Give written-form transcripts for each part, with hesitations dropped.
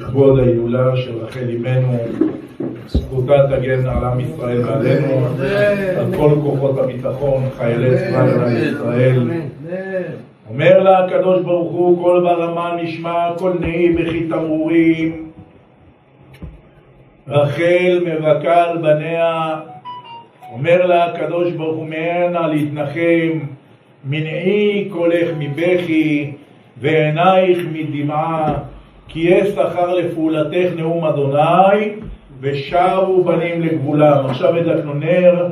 לכבוד ההילולה של רחל אימנו, זכותה תגן על עם ישראל ועלינו, על כל כוחות הביטחון, חיילי צבא ישראל. אומר לה הקדוש ברוך הוא, כל ברמה נשמע, כל נהי בכי תמרורים. רחל מבכה על בניה, אומר לה הקדוש ברוך הוא, מהנה להתנחם, מנעי קולך מבכי ועינייך מדמעה, כי יש שכר לפעולתך נאום אדוני, ושרו בנים לגבולם. עכשיו הדלקנו נר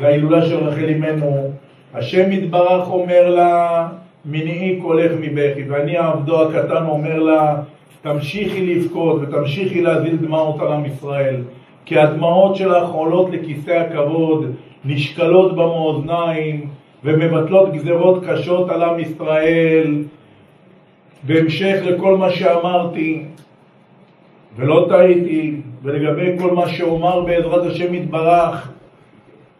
להילולה של רחל אימנו. השם יתברך אומר לה, מנעי קולך מבכי, ואני עבדו הקטן אומר לה, תמשיכי לבכות ותמשיכי להזיל דמעות על עם ישראל, כי הדמעות שלך עולות לכיסא הכבוד, נשקלות במאזניים ומבטלות גזרות קשות על עם ישראל. בהמשך לכל מה שאמרתי ולא טעיתי, ולגבי כל מה שאומר בעזרת השם יתברך,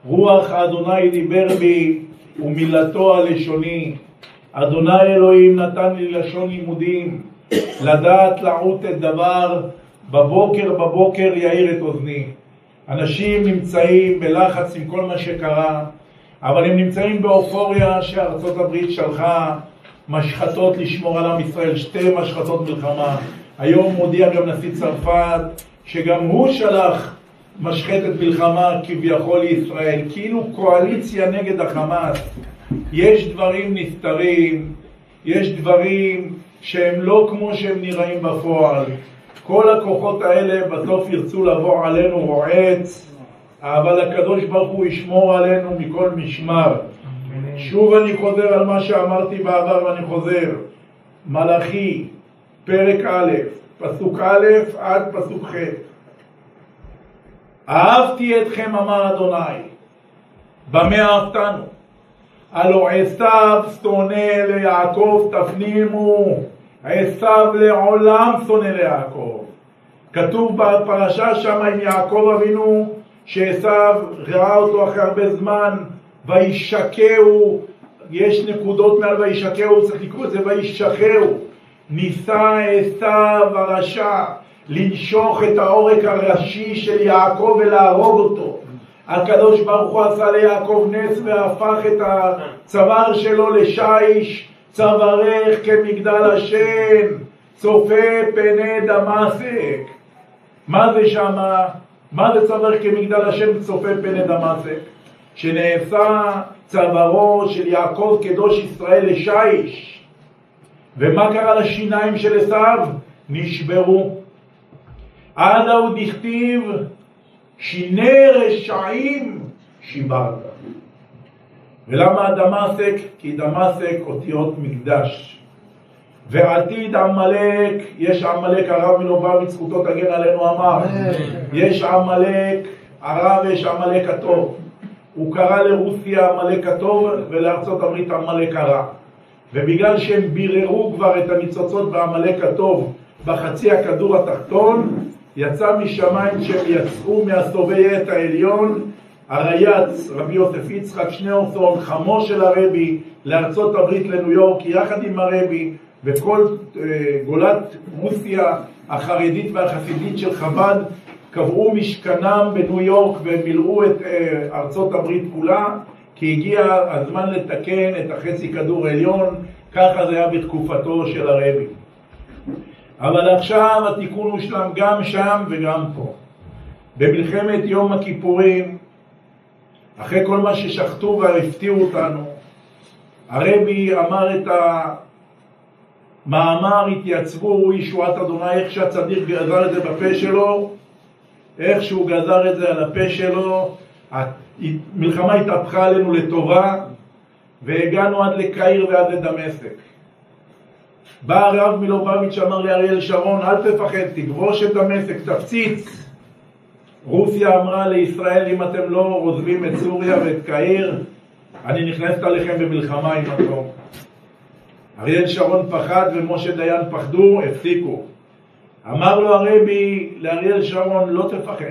רוח אדוני דיבר בי ומילתו הלשוני. אדוני אלוהים נתן לי לשון לימודים, לדעת לעוט את דבר, בבוקר יאיר את אוזני. אנשים נמצאים בלחץ עם כל מה שקרה, אבל הם נמצאים באופוריה שארצות הברית שלחה משחטות לשמור על עם ישראל, שתי משחטות מלחמה. היום מודיע גם נשיא צרפת שגם הוא שלח משחטת מלחמה כביכול לישראל, כאילו קואליציה נגד החמאס. יש דברים נסתרים, יש דברים שהם לא כמו שהם נראים בפועל. כל הכוחות האלה בסוף ירצו לבוא עלינו רועץ, אבל הקדוש ברוך הוא ישמור עלינו מכל משמר. שוב אני חוזר על מה שאמרתי בעבר, ואני חוזר. מלאכי, פרק א', פסוק א' עד פסוק ח'. אהבתי אתכם, אמר אדוני, במה אהבתנו? הלא עשיו שונא ליעקב, תפנימו, עשיו לעולם שונא ליעקב. כתוב בפרשה שם עם יעקב אבינו, שעשיו ראה אותו אחרי הרבה זמן, וישקהו, יש נקודות מעל וישקהו, צריך לקרוא את זה וישקהו. ניסה עשיו הרשע לנשוך את העורק הראשי של יעקב ולהרוג אותו. הקדוש ברוך הוא עשה ליעקב נס והפך את הצוואר שלו לשיש, צווארך כמגדל השן, צופה פני דמשק. מה זה שמה? מה זה צווארך כמגדל השן, צופה פני דמשק? שנעשה צווארו של יעקב קדוש ישראל לשיש. ומה קרה לשיניים של עשיו? נשברו. עד עוד נכתיב, שיני רשעים שיברת. ולמה דמשק? כי דמשק אותיות מקדש. ועתיד עמלק, יש עמלק הרב מלובביץ, זכותו תגן עלינו, אמר. יש עמלק הרב, יש עמלק הטוב. הוא קרא לרוסיה עמלק הטוב ולארצות הברית עמלק הרע. ובגלל שהם ביררו כבר את הניצוצות בעמלק הטוב בחצי הכדור התחתון, יצא משמיים שהם יצאו מהסובייט את העליון, הרייץ, רבי יוסף יצחק שניאורסון, חמו של הרבי, לארצות הברית לניו יורק, יחד עם הרבי, וכל גולת רוסיה החרדית והחסידית של חב"ד, קבעו משכנם בניו יורק ומילאו את ארצות הברית כולה, כי הגיע הזמן לתקן את החצי כדור העליון. ככה זה היה בתקופתו של הרבי. אבל עכשיו התיקון הושלם גם שם וגם פה. במלחמת יום הכיפורים, אחרי כל מה ששחטו והפתיעו אותנו, הרבי אמר את המאמר, התייצבו ישועת אדוני, איך שהצדיק גזר את זה בפה שלו, איך שהוא גזר את זה על הפה שלו, המלחמה התהפכה עלינו לטובה, והגענו עד לקהיר ועד לדמשק. בא הרב מלובביץ' אמר לאריאל שרון, אל תפחד, תגבוש את דמשק, תפציץ. רוסיה אמרה לישראל, אם אתם לא עוזבים את סוריה ואת קהיר, אני נכנסת עליכם במלחמה עם מקום. אריאל שרון פחד ומשה דיין פחדו, הפסיקו. אמר לו הרבי לאריאל שרון, לא תפחד,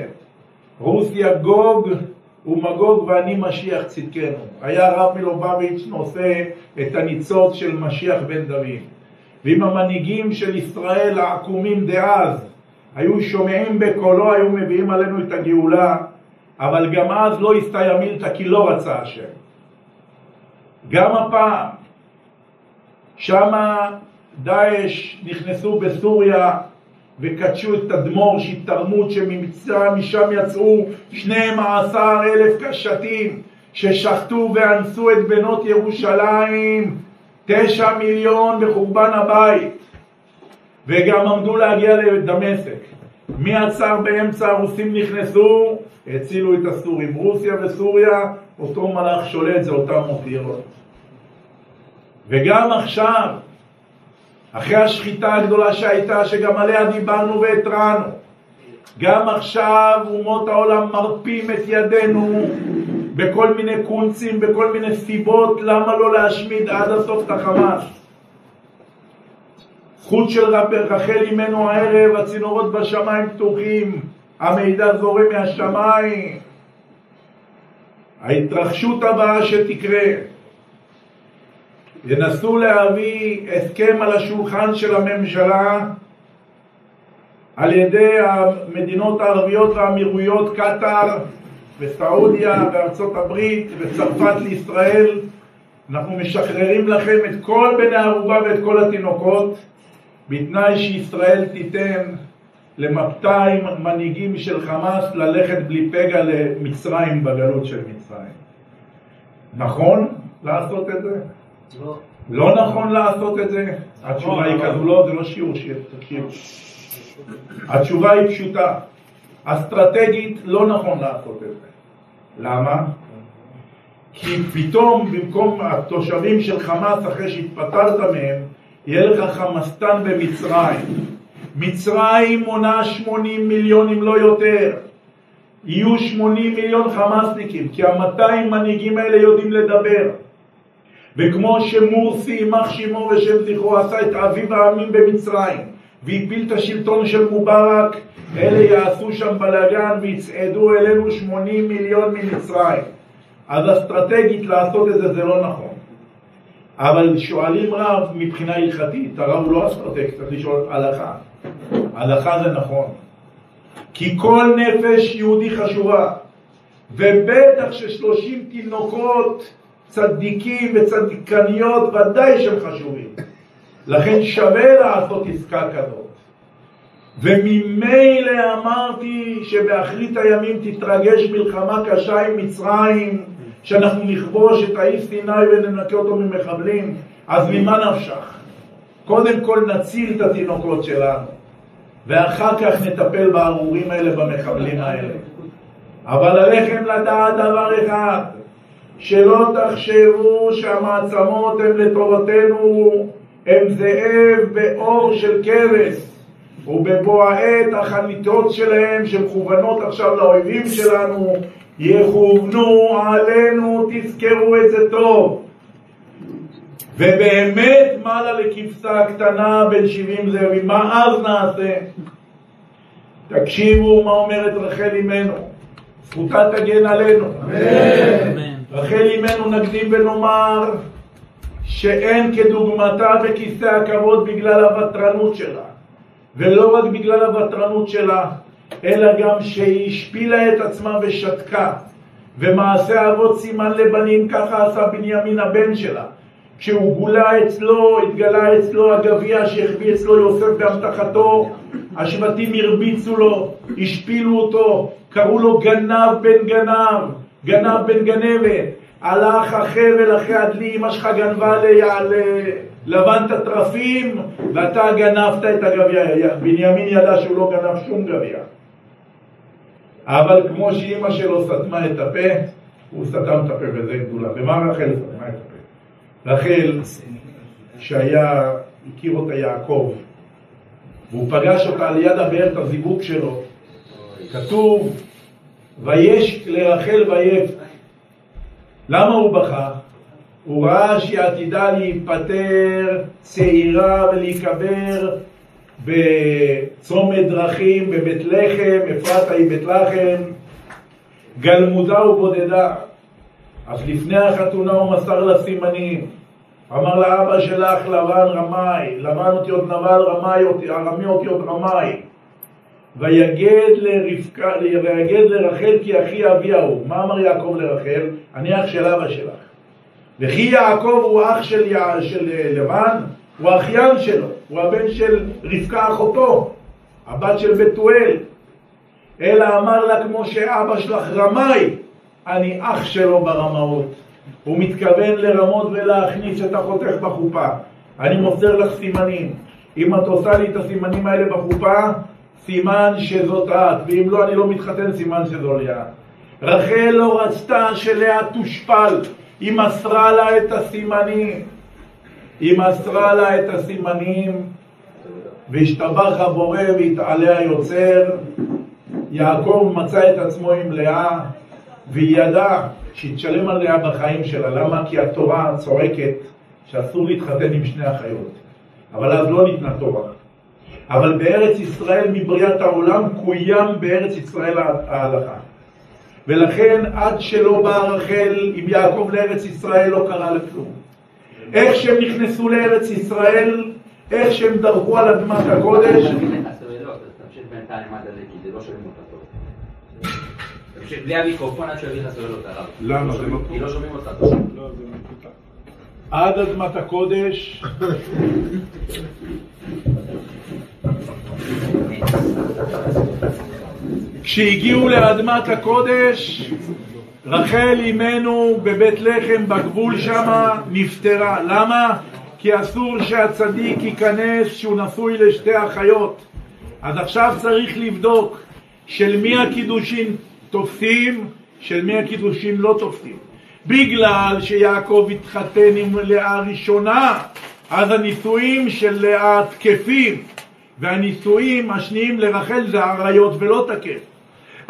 רוסיה גוג ומגוג ואני משיח צדקנו. היה הרב מלובביץ' נושא את הניצוץ של משיח בן דוד. ואם המנהיגים של ישראל העקומים דאז היו שומעים בקולו, היו מביאים עלינו את הגאולה, אבל גם אז לא הסתיימילתא כי לא רצה השם. גם הפעם, שמה דאעש נכנסו בסוריה וקדשו את תדמורש, התרמות, שמשם יצאו 12,000 קשתים ששחטו ואנסו את בנות ירושלים, 9 מיליון בחורבן הבית, וגם עמדו להגיע לדמשק. מי עצר באמצע? הרוסים נכנסו, הצילו את הסורים. רוסיה וסוריה, אותו מלאך שולט, זה אותם מותירות. וגם עכשיו, אחרי השחיטה הגדולה שהייתה, שגם עליה דיברנו והתרענו, גם עכשיו אומות העולם מרפים את ידינו בכל מיני קונצים, בכל מיני סיבות, למה לא להשמיד עד הסוף את החמאס. חוץ של רחל אימנו הערב, הצינורות בשמיים פתוחים, המידע זורם מהשמיים. ההתרחשות הבאה שתקרה, ינסו להביא הסכם על השולחן של הממשלה על ידי המדינות הערביות והאמירויות, קטר וסעודיה וארצות הברית וצרפת לישראל, אנחנו משחררים לכם את כל בני הערובה ואת כל התינוקות, בתנאי שישראל תיתן ל200 מנהיגים של חמאס ללכת בלי פגע למצרים בגלות של מצרים. נכון לעשות את זה? לא. לא נכון לעשות את זה? התשובה היא כזו, לא, זה לא שיעור שתקשיב. התשובה היא פשוטה. אסטרטגית לא נכון לעשות את זה. למה? כי פתאום במקום התושבים של חמאס, אחרי שהתפטרת מהם, יהיה לך חמאסטן במצרים. מצרים מונה 80 מיליון אם לא יותר. יהיו 80 מיליון חמאסניקים, כי 200 מנהיגים האלה יודעים לדבר. וכמו שמורסי, יימח שמו ושם זכרו, עשה את אביב העמים במצרים והפיל את השלטון של מובארק, אלה יעשו שם בלגן ויצעדו אלינו 80 מיליון ממצרים. אז אסטרטגית לעשות את זה זה לא נכון. אבל שואלים רב מבחינה הלכתית, הרב הוא לא אסטרטג, צריך לשאול הלכה. הלכה זה נכון. כי כל נפש יהודי חשובה, ובטח ש30 תינוקות צדיקים וצדיקניות ודאי שהם חשובים. לכן שווה לעשות עסקה כזאת. וממילא אמרתי שבאחרית הימים תתרגש מלחמה קשה עם מצרים, שאנחנו נכבוש את האי סיני וננקה אותו ממחבלים. אז ממה נפשך? קודם כל נציל את התינוקות שלנו, ואחר כך נטפל בארורים האלה, במחבלים האלה. אבל עליכם לדעת דבר אחד, שלא תחשבו שהמעצמות הם לטובתנו, הם זאב באור של כבש, ובבוא העת החניתות שלהם שמכוונות עכשיו לאויבים שלנו יכוונו עלינו. תזכרו את זה טוב. ובאמת מעלה לכבשה הקטנה בין 70 זאבים, מה אז נעשה? תקשיבו מה אומרת רחל אימנו, זכותה תגן עלינו, אמן. רחל אימנו, נקדים ונאמר שאין כדוגמתה בכיסא הכבוד בגלל הוותרנות שלה, ולא רק בגלל הוותרנות שלה, אלא גם שהיא השפילה את עצמה ושתקה. ומעשה אבות סימן לבנים, ככה עשה בנימין הבן שלה. כשהוא גולה אצלו, התגלה אצלו הגביע שהחביא אצלו יוסף בהמתחתו, השבטים הרביצו לו, השפילו אותו, קראו לו גנב בן גנב, גנב בן גנבת, הלך החבל אחרי הדלי, אמא שלך גנבה ללבן את הטרפים, ואתה גנבת את הגביע. בנימין ידע שהוא לא גנב שום גביע. אבל כמו שאמא שלו סתמה את הפה, הוא סתם את הפה, וזה גדולה. ומה רחל סתמה את הפה? רחל, הכיר אותה יעקב, והוא פגש אותה על יד הבאר את הזיווג שלו. כתוב, ויש לרחל ויבך. למה הוא בכה? הוא ראה שהיא עתידה להיפטר צעירה ולהיקבר בצומת דרכים, בבית לחם, אפרתה היא בית לחם, גלמודה ובודדה. אז לפני החתונה הוא מסר לה סימנים, אמר לאבא שלך לבן רמאי, לבן אותיות נבל, ארמי אותיות רמאי. ויגד לרחל כי אחי אביה הוא. מה אמר יעקב לרחל? אני אח של אבא שלך. וכי יעקב הוא אח של לבן, הוא האחיין שלו, הוא הבן של רבקה אחותו, הבת של בתואל. אלא אמר לה כמו שאבא שלך רמאי, אני אח שלו ברמאות. הוא מתכוון לרמות ולהכניס את אחותך בחופה. אני מוסר לך סימנים. אם את עושה לי את הסימנים האלה בחופה, סימן שזאת את, ואם לא אני לא מתחתן, סימן שזו ליה. רחל לא רצתה שליה תושפל, היא מסרה לה את הסימנים. היא מסרה לה את הסימנים, והשתבח הבורא והתעלה היוצר. יעקב מצא את עצמו עם לאה, והיא ידעה שהתשלם על לאה בחיים שלה. למה? כי התורה צועקת שאסור להתחתן עם שני אחיות, אבל אז לא ניתנה תורה. אבל בארץ ישראל מבריאת העולם קוים בארץ ישראל ההלכה. ולכן עד שלא באה רחל עם יעקב לארץ ישראל לא קרה לכלום. איך שהם נכנסו לארץ ישראל, איך שהם דרכו על אדמת הקודש. תמשיך בינתיים עד הלכי, זה לא שומעים אותה טוב. תמשיך בלי המיקרופון עד שהביא לסולל אותה רב. למה? כי לא שומעים אותה טוב. לא, זה מקוטע. עד אדמת הקודש. כשהגיעו לאדמת הקודש, רחל אימנו בבית לחם בגבול שמה נפטרה. למה? כי אסור שהצדיק ייכנס שהוא נשוי לשתי אחיות. אז עכשיו צריך לבדוק של מי הקידושים תופסים, של מי הקידושים לא תופסים. בגלל שיעקב התחתן עם לאה ראשונה, אז הנישואים של לאה תקפים, והנישואים השניים לרחל זה עריות ולא תקף.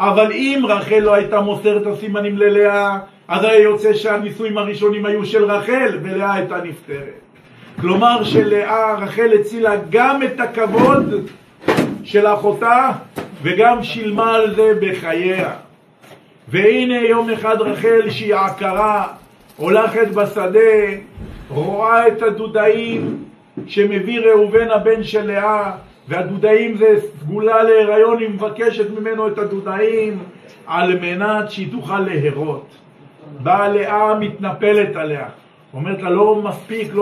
אבל אם רחל לא הייתה מוסרת הסימנים ללאה, אז היה יוצא שהנישואים הראשונים היו של רחל ולאה הייתה נפטרת. כלומר שלאה, רחל הצילה גם את הכבוד של אחותה וגם שילמה על זה בחייה. והנה יום אחד רחל שהיא עקרה הולכת בשדה, רואה את הדודאים שמביא ראובן הבן של לאה, והדודאים זה סגולה להיריון, היא מבקשת ממנו את הדודאים על מנת שהיא תוכל להרות. באה לאה, מתנפלת עליה, אומרת לה לא מספיק,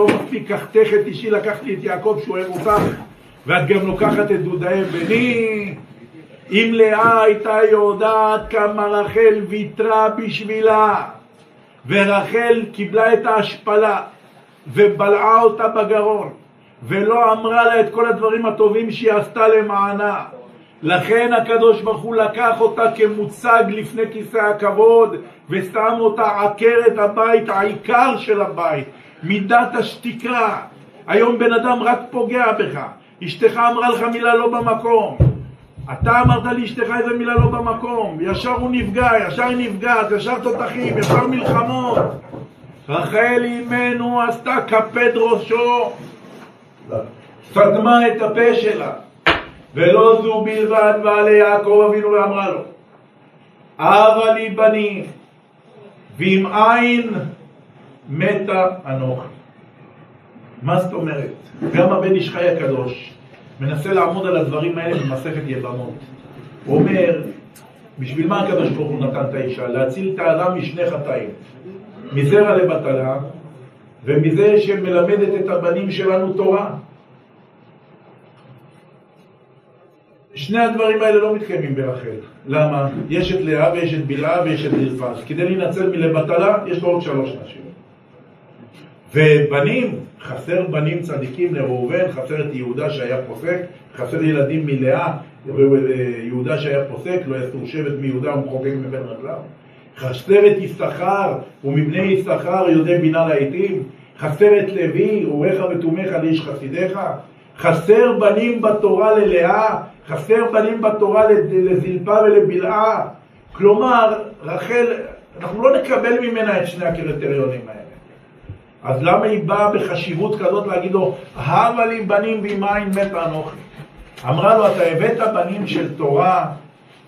קחתך את אישי, לקחתי את יעקב שהוא אוהב אותך ואת גם לוקחת את דודאי בני. אם לאה הייתה יודעת כמה רחל ויתרה בשבילה, ורחל קיבלה את ההשפלה ובלעה אותה בגרון ולא אמרה לה את כל הדברים הטובים שהיא עשתה למענה, לכן הקדוש ברוך הוא לקח אותה כמוצג לפני כיסא הכבוד ושם אותה עקרת הבית, העיקר של הבית, מידת השתיקה. היום בן אדם רק פוגע בך, אשתך אמרה לך מילה לא במקום, אתה אמרת לאשתך איזה מילה לא במקום, ישר הוא נפגע, ישר נפגעת, ישר תותחים, ישר מלחמות. רחל אימנו עשתה כפד ראשו, סתמה את הפה שלה. ולא זו בלבד, ועלי יעקב אבינו ואמרה לו, אבא לי בני, ועם עין מתה אנוכי. מה זאת אומרת? גם הבן איש חי הקדוש מנסה לעמוד על הדברים האלה במסכת יבמות. הוא אומר, בשביל מה הקדוש ברוך הוא נתן את האישה? להציל את האדם משני חטאים, מזרע לבטלה ומזה שמלמדת את הבנים שלנו תורה. שני הדברים האלה לא מתקיימים ברחל. למה? יש את לאה ויש את בלעה ויש את זלפז. כדי להינצל מלבטלה יש לו עוד 3 נשים. ובנים, חסר בנים צדיקים לראובן, חסר את יהודה שהיה פוסק, חסר ילדים מלאה, יהודה שהיה פוסק, לא יסור שבט מיהודה ומחוקק מבין רגליו. חסר את יששכר, ומבני יששכר יודע בינה לעיתים, חסר את לוי, ראובך ותומך לאיש חסידיך, חסר בנים בתורה ללאה, חסר בנים בתורה לזלפה ולבלעה. כלומר, רחל, אנחנו לא נקבל ממנה את שני הקריטריונים האלה. אז למה היא באה בחשיבות כזאת להגיד לו, הבה לי בנים ועם עין מתה אנוכי? אמרה לו, אתה הבאת בנים של תורה,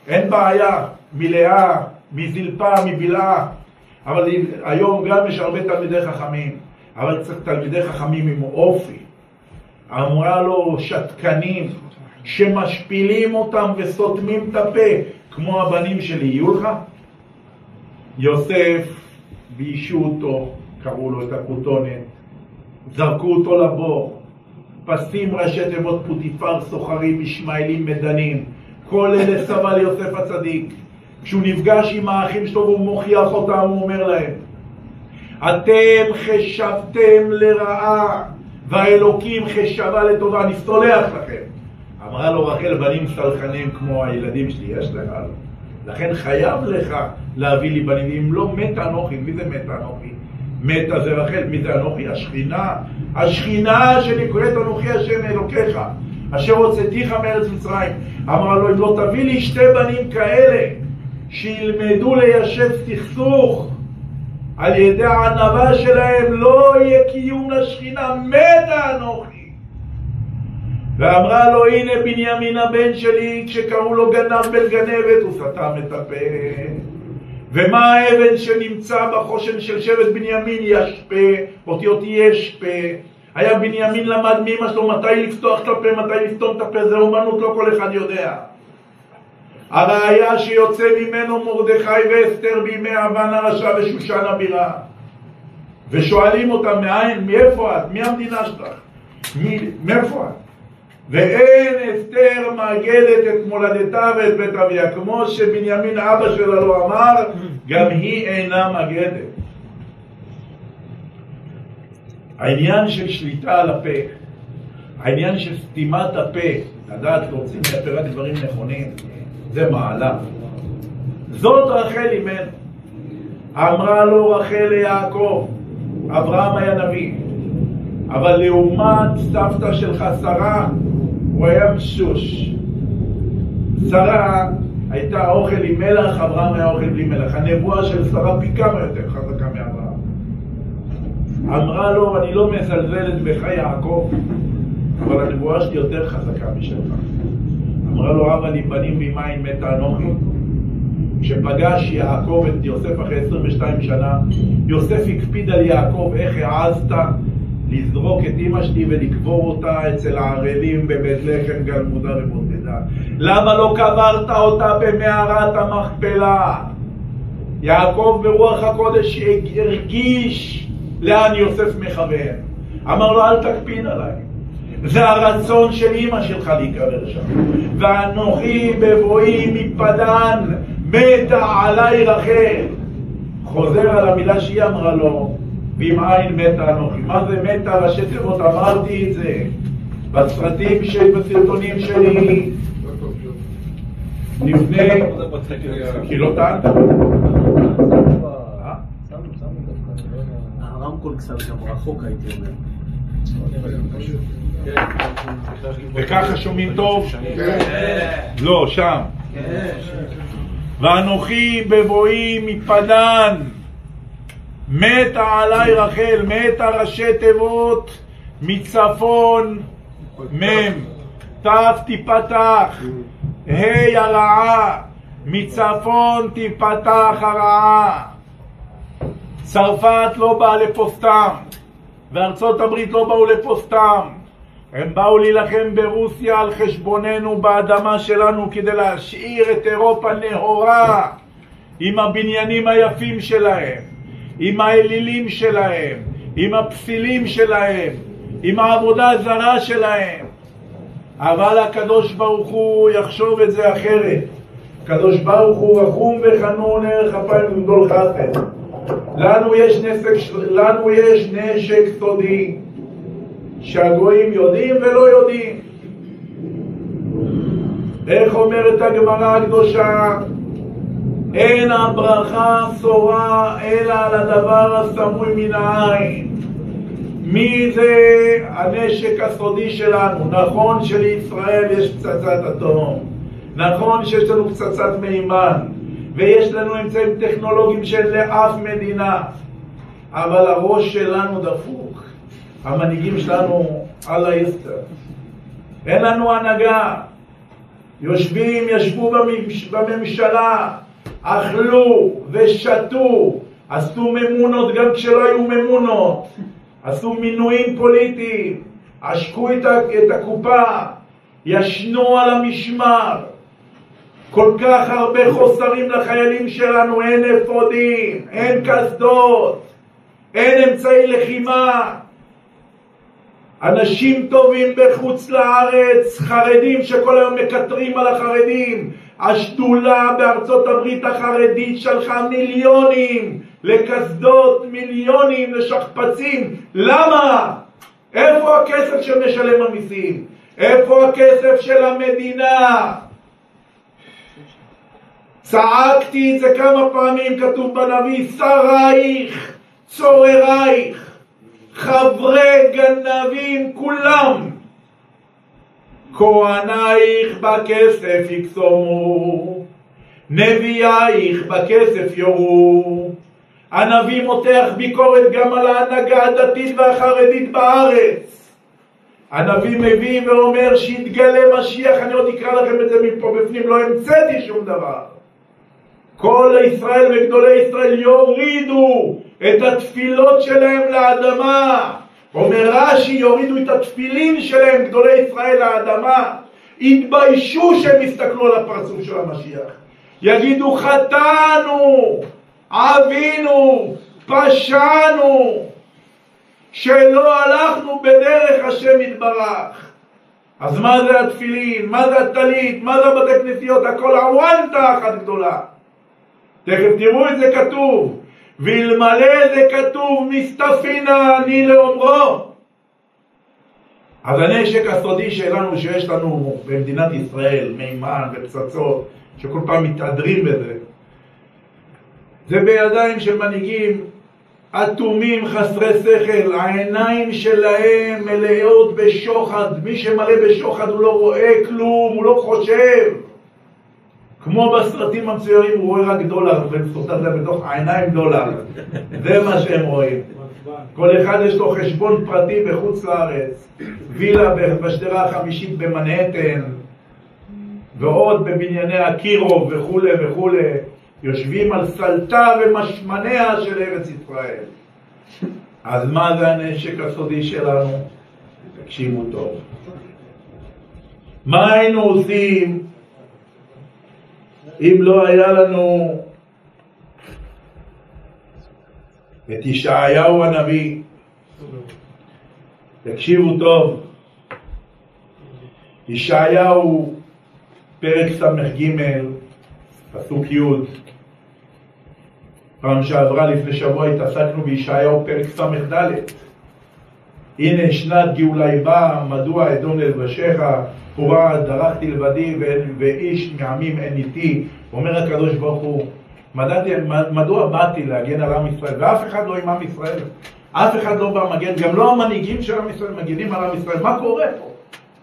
אין בעיה, מלאה, מזלפה, מבלעה. אבל היום גם יש הרבה תלמידי חכמים. אבל צריך תלמידי חכמים עם אופי. אמרה לו שתקנים שמשפילים אותם וסותמים את הפה, כמו הבנים שלי, יהיו לך? יוסף, בישו אותו, קראו לו את הכותונת, זרקו אותו לבור, פסים ראשי תיבות פוטיפר, סוחרים, ישמעאלים, מדנים, כל אלה סבל יוסף הצדיק. כשהוא נפגש עם האחים שלו והוא מוכיח אותם, הוא אומר להם, אתם חשבתם לרעה והאלוקים חשבה לטובה, אני סולח לכם. אמרה לו רחל, בנים סלחנים כמו הילדים שלי יש לך, לכן חייב לך להביא לי בנים. אם לא מת אנוכי, מי זה מת אנוכי? מת זה רחל, מי זה אנוכי? השכינה, השכינה שנקראת אנוכי השם אלוקיך אשר הוצאתיך מארץ מצרים. אמרה לו, אם לא תביא לי שתי בנים כאלה שילמדו ליישב סכסוך על ידי הענבה שלהם, לא יהיה קיום לשכינה, מתה אנוכי. ואמרה לו, הנה בנימין הבן שלי, כשקראו לו גנב בן גנבת, הוא סתם את הפה. ומה האבן שנמצא בחושן של שבט בנימין? ישפה, אותיות ישפה. היה בנימין למד מאמא שלו מתי לפתוח את הפה, מתי לפתום את הפה, זה אומנות, לא כל אחד יודע. הראיה שיוצא ממנו מרדכי ואסתר בימי המן הרשע ושושן הבירה, ושואלים אותם, מאין, מאיפה את? מי המדינה שלך? מאיפה את? ואין אסתר מעגלת את מולדתה ואת בית אביה, כמו שבנימין אבא שלה לא אמר, גם היא אינה מעגלת. העניין של שליטה על הפה, העניין של סתימת הפה, לדעת רוצים להפרד דברים נכונים, זה מעלה. זאת רחל אימנו. אמרה לו רחל ליעקב, אברהם היה נביא, אבל לעומת סבתא שלך שרה, הוא היה משוש. שרה הייתה אוכל עם מלח, אברהם היה אוכל בלי מלח. הנבואה של שרה פי כמה יותר חזקה מאברהם. אמרה לו, אני לא מזלזלת בך יעקב, אבל הנבואה שלי יותר חזקה משלך. אמרה לו, אבא לי בנים ממים מתה אנוכי. כשפגש יעקב את יוסף אחרי 22 שנה, יוסף הקפיד על יעקב, איך העזת לזרוק את אמא שלי ולקבור אותה אצל הערלים בבית לחם גלמודה ובודדה? למה לא קברת אותה במערת המכפלה? יעקב ברוח הקודש הרגיש לאן יוסף מכוון. אמר לו, אל תקפיד עליי, זה הרצון של אמא שלך להיקבר שם. ואנוכי בבואי מפדן מתה עליי רחל. חוזר על המילה שהיא אמרה לו, ועם עין מתה אנוכי. מה זה מתה? לשתף עוד אמרתי את זה בסרטים שלי, בסרטונים שלי לפני, כי לא טענת הרמקול קצת גם רחוק הייתי אומר, וככה שומעים טוב? לא, שם. ואנוכי בבואי מפדן מתה עליי רחל. מתה ראשי תיבות מצפון מם, תף תיפתח, ה' הרעה, מצפון תיפתח הרעה. צרפת לא באה לפה סתם, וארצות הברית לא באו לפה סתם. הם באו להילחם ברוסיה על חשבוננו באדמה שלנו, כדי להשאיר את אירופה נהורה עם הבניינים היפים שלהם, עם האלילים שלהם, עם הפסילים שלהם, עם העבודה הזרה שלהם. אבל הקדוש ברוך הוא יחשוב את זה אחרת. הקדוש ברוך הוא רחום וחנון, ערך אפיים וגדול חסד. לנו יש נשק סודי שהגויים יודעים ולא יודעים. איך אומרת הגמרא הקדושה? אין הברכה שורה אלא על הדבר הסמוי מן העין. מי זה הנשק הסודי שלנו? נכון שלישראל יש פצצת אטום, נכון שיש לנו פצצת מימן, ויש לנו אמצעים טכנולוגיים של לאף מדינה, אבל הראש שלנו דפוק. המנהיגים שלנו על היסטר. אין לנו הנהגה. ישבו בממשלה, אכלו ושתו, עשו ממונות גם כשלא היו ממונות, עשו מינויים פוליטיים, עשקו את הקופה, ישנו על המשמר. כל כך הרבה חוסרים לחיילים שלנו, אין אפודים, אין כסדות, אין אמצעי לחימה. אנשים טובים בחוץ לארץ, חרדים שכל היום מקטרים על החרדים. השדולה בארצות הברית החרדית שלחה מיליונים לכסדות, מיליונים לשכפצים. למה? איפה הכסף שמשלם המיסים? איפה הכסף של המדינה? צעקתי את זה כמה פעמים, כתוב בנביא, שרייך, צוררייך, חברי גנבים כולם, כהנייך בכסף יקסומו, נביאייך בכסף יורו. הנביא מותח ביקורת גם על ההנהגה הדתית והחרדית בארץ. הנביא מביא ואומר שיתגלה משיח, אני עוד אקרא לכם את זה מפה בפנים, לא המצאתי שום דבר. כל ישראל וגדולי ישראל יורידו את התפילות שלהם לאדמה. אומר רש"י, יורידו את התפילים שלהם גדולי ישראל לאדמה. יתביישו שהם יסתכלו על הפרצוף של המשיח. יגידו חטאנו, עבינו, פשענו, שלא הלכנו בדרך השם יתברך. אז מה זה התפילין? מה זה הטלית? מה זה בתי כנסיות? הכל הוואנטה אחת גדולה. תכף תראו את זה כתוב. ואלמלא זה כתוב מסתפינה אני לאומרו. אז הנשק הסודי שלנו שיש לנו במדינת ישראל, מימן ופצצות, שכל פעם מתעדרים בזה, זה בידיים של מנהיגים אטומים חסרי שכל. העיניים שלהם מלאות בשוחד. מי שמלא בשוחד הוא לא רואה כלום, הוא לא חושב. כמו בסרטים המצוירים, הוא רואה רק דולר, וסרטט להם בתוך העיניים דולר. זה מה שהם רואים. כל אחד יש לו חשבון פרטי בחוץ לארץ, וילה בשדרה החמישית במנהטן, ועוד בבנייני הקירוב וכו' וכו'. יושבים על סלטה ומשמניה של ארץ ישראל. אז מה זה הנשק הסודי שלנו? תקשיבו טוב. מה היינו עושים אם לא היה לנו את ישעיהו הנביא? תקשיבו טוב. ישעיהו פרק ס"ג פסוק י'. פעם שעברה לפני שבוע התעסקנו בישעיהו פרק ס"ד. הנה שנת גאולי באה, מדוע אדום לבשך, פורה דרכתי לבדי ואיש מעמים אין איתי. אומר הקדוש ברוך הוא, מדוע באתי להגן על עם ישראל? ואף אחד לא עם עם ישראל, אף אחד לא בא מגן, גם לא המנהיגים של עם ישראל מגנים על עם ישראל. מה קורה פה?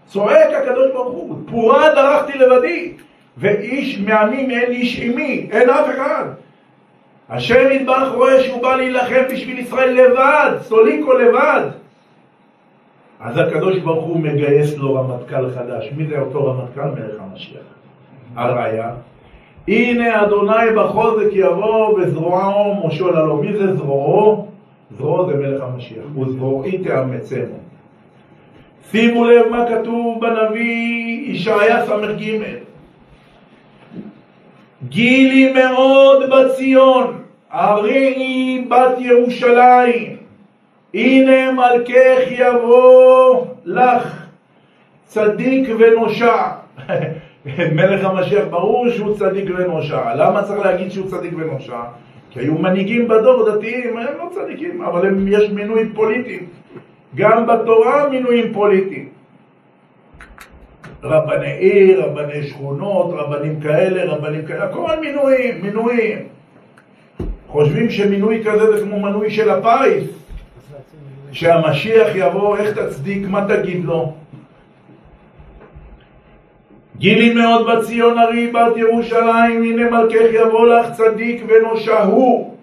צועק הקדוש ברוך הוא, פורה דרכתי לבדי ואיש מעמים אין איש עימי, אין אף אחד. השם יתברך רואה שהוא בא להילחם בשביל ישראל לבד, סוליקו לבד. אז הקדוש ברוך הוא מגייס לו רמטכ"ל חדש. מי זה אותו רמטכ"ל? מלך המשיח. הראיה, הנה אדוני בחוזק יבוא וזרועו מושל עליו. מי זה זרועו? זרועו זה מלך המשיח. וזרועי תאמצנו. שימו לב מה כתוב בנביא ישעיה ס"ג. גילי מאוד בציון, הרי בת ירושלים, הנה מלכך יבוא לך, צדיק ונושע. מלך המשיח ברור שהוא צדיק ונושע. למה צריך להגיד שהוא צדיק ונושע? כי היו מנהיגים בדור דתיים, הם לא צדיקים, אבל יש מינויים פוליטיים. גם בתורה מינויים פוליטיים. רבני עיר, רבני שכונות, רבנים כאלה, רבנים כאלה, הכל מינויים, מינויים. חושבים שמינוי כזה זה כמו מינוי של הפיס. שהמשיח יבוא, איך תצדיק, מה תגיד לו? גילי מאוד בציון הרי בת ירושלים, הנה מלכך יבוא לך צדיק ונושע הוא,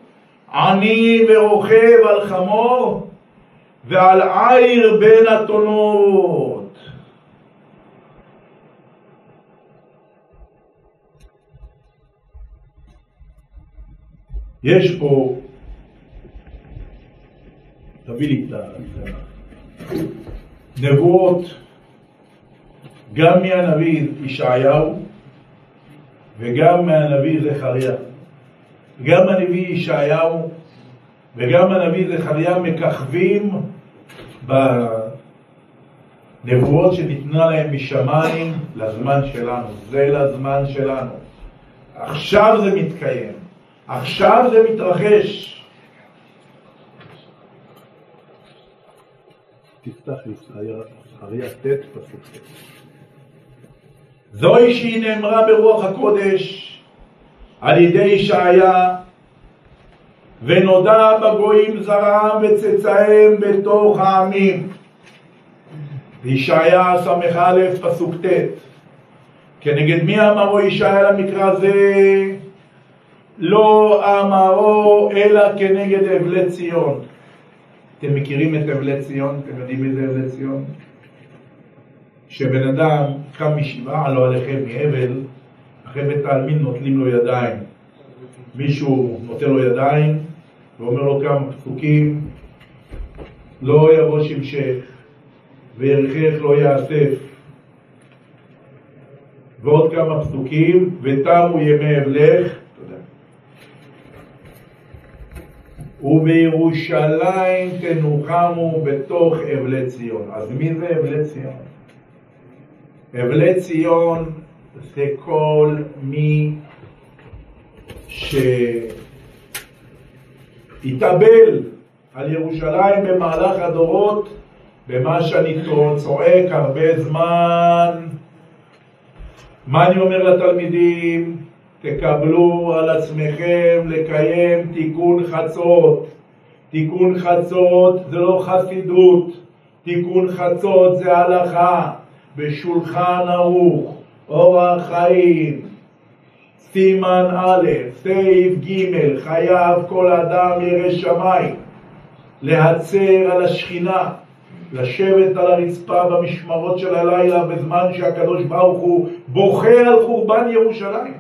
עני ורוכב על חמור ועל עיר בין אתונות. יש פה תביא לי את הנבואות גם מהנביא ישעיהו וגם מהנביא זכריה. גם הנביא ישעיהו וגם הנביא זכריה מככבים בנבואות שניתנה להם משמיים לזמן שלנו. זה לזמן שלנו. עכשיו זה מתקיים. עכשיו זה מתרחש. תפתח ישעיה ט' פסוק ט'. זוהי שהיא נאמרה ברוח הקודש על ידי ישעיה, ונודע בגויים זרעם וצאצאיהם בתוך העמים. ישעיה ס"א פסוק ט'. כנגד מי אמרו ישעיה למקרא זה? לא אמרו אלא כנגד אבלי ציון. אתם מכירים את אבלי ציון? אתם יודעים מי זה אבלי ציון? שבן אדם קם משבעה, לא עליכם, מאבל, אחרי בית העלמין נוטלים לו ידיים. מישהו נוטל לו ידיים ואומר לו כמה פסוקים: לא יבוא שמשך וירכך לא יאסף, ועוד כמה פסוקים, ותמו ימי אבלך ובירושלים תנוחמו בתוך אבלי ציון. אז מי זה אבלי ציון? אבלי ציון זה כל מי שהתאבל על ירושלים במהלך הדורות, במה שאני צועק הרבה זמן. מה אני אומר לתלמידים? תקבלו על עצמכם לקיים תיקון חצות. תיקון חצות זה לא חסידות. תיקון חצות זה הלכה בשולחן ערוך, אורח חיים, סימן א', סעיף ג', חייב כל אדם ירא שמיים להצר על השכינה, לשבת על הרצפה במשמרות של הלילה בזמן שהקדוש ברוך הוא בוכה על חורבן ירושלים.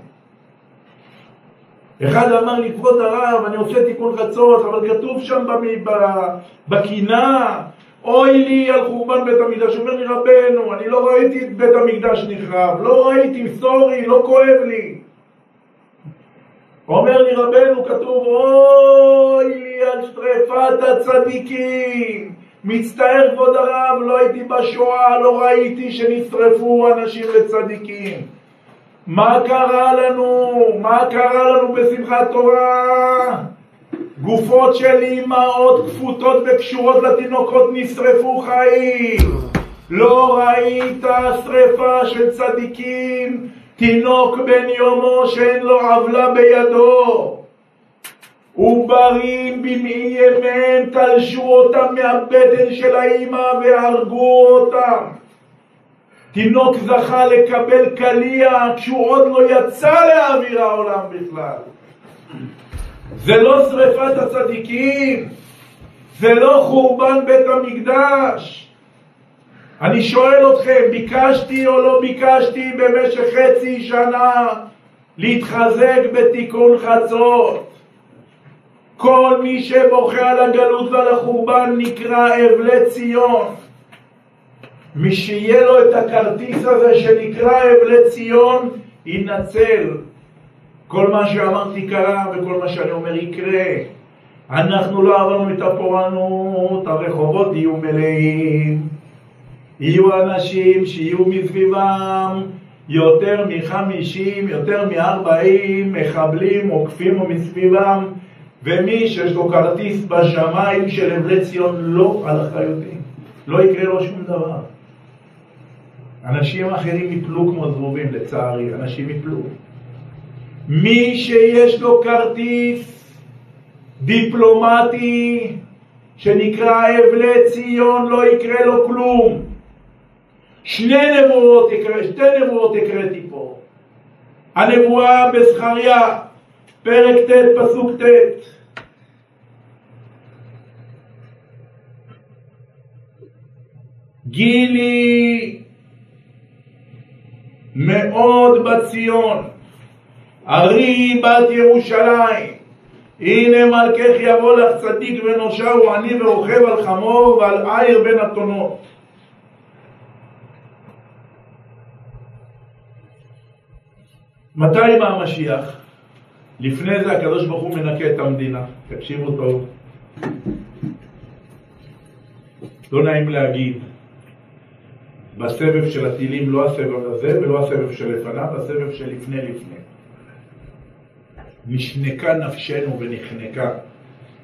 אחד אמר לי: כבוד הרב, אני עושה תיקון חצות, אבל כתוב שם בקינה, אוי לי על חורבן בית המקדש. אומר לי: רבנו, אני לא ראיתי את בית המקדש נחרב, לא ראיתי, סורי, לא כואב לי. אומר לי: רבנו, כתוב אוי לי על שרפת הצדיקים. מצטער כבוד הרב, לא הייתי בשואה, לא ראיתי שנשרפו אנשים לצדיקים. מה קרה לנו? מה קרה לנו בשמחת תורה? גופות של אימהות כפותות וקשורות לתינוקות נשרפו חיים. לא ראית שריפה של צדיקים, תינוק בן יומו שאין לו עוולה בידו, עוברים במעי ימיהם תלשו אותם מהבטן של האימא והרגו אותם. תינוק זכה לקבל קליה כשהוא עוד לא יצא לאוויר העולם בכלל. זה לא שריפת הצדיקים, זה לא חורבן בית המקדש. אני שואל אתכם, ביקשתי או לא ביקשתי במשך חצי שנה להתחזק בתיקון חצות? כל מי שבוכה על הגלות ועל החורבן נקרא אבלי ציון. מי שיהיה לו את הכרטיס הזה שנקרא אבלי ציון ינצל. כל מה שאמרתי קרה וכל מה שאני אומר יקרה. אנחנו לא עברנו את הפורענות, הרחובות יהיו מלאים. יהיו אנשים שיהיו מסביבם יותר מ50, יותר מ40 מחבלים עוקפים מסביבם, ומי שיש לו כרטיס בשמיים של אבלי ציון לא על החיותים, לא יקרה לו שום דבר. אנשים אחרים יפלו כמו זבובים, לצערי, אנשים יפלו. מי שיש לו כרטיס דיפלומטי שנקרא אבלי ציון לא יקרה לו כלום. שתי נבואות הקראתי פה. הנבואה בזכריה פרק ט' פסוק ט'. גילי מאוד בציון, ערי בת ירושלים, הנה מלכך יבוא לך צדיק ונושע ועני ורוכב על חמור ועל עיר בין אתונות. מתי בא המשיח? לפני זה הקדוש ברוך הוא מנקה את המדינה. תקשיבו טוב, לא נעים להגיד, בסבב של הטילים, לא הסבב הזה ולא הסבב שלפניו, הסבב שלפני לפני. נשנקה נפשנו ונחנקה,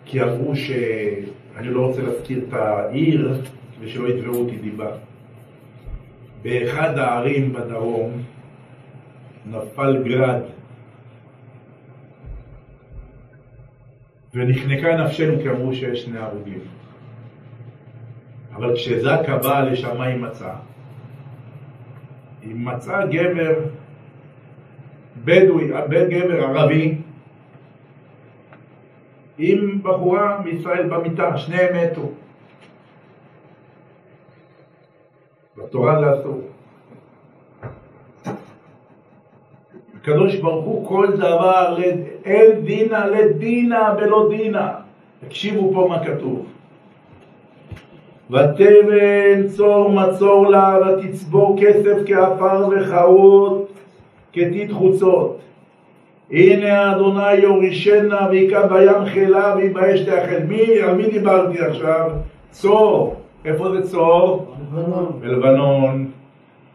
כי עברו אני לא רוצה להזכיר את העיר ושלא יתבעו אותי דיבה. באחד הערים בדרום נפל גרד ונחנקה נפשנו, כי אמרו שיש 2 הרוגים. אבל כשזקה באה לשמה היא מצאה גמר בדואי, גמר ערבי עם בחורה מישראל במיטה, 2 מתו. בתורה לעשות. הקדוש ברוך הוא כל דבר, אין דינה לדינה ולא דינה. תקשיבו פה מה כתוב. ותבן צור מצור לה, ותצבור כסף כעפר וחרות כתית חוצות. הנה אדוני יורישנה ויקה בים חילה ויבאש תאכל. מי דיברתי עכשיו? צור. איפה זה צור? בלבנון. בלבנון.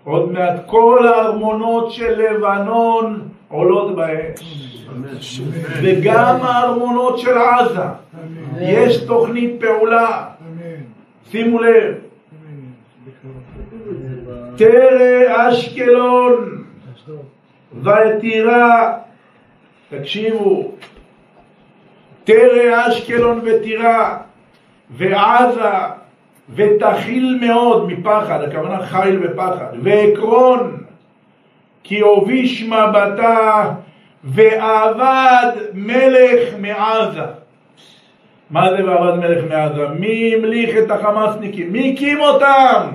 עוד מעט כל הארמונות של לבנון עולות באש, וגם הארמונות של עזה. יש תוכנית פעולה, שימו לב. תרא אשקלון ותירא, תקשיבו, תרא אשקלון ותירא ועזה ותחיל מאוד מפחד, הכוונה חיל ופחד, ועקרון כי הוביש מבטה ועבד מלך מעזה. מה זה ועבד מלך מעזה? מי המליך את החמאסניקים? מי הקים אותם?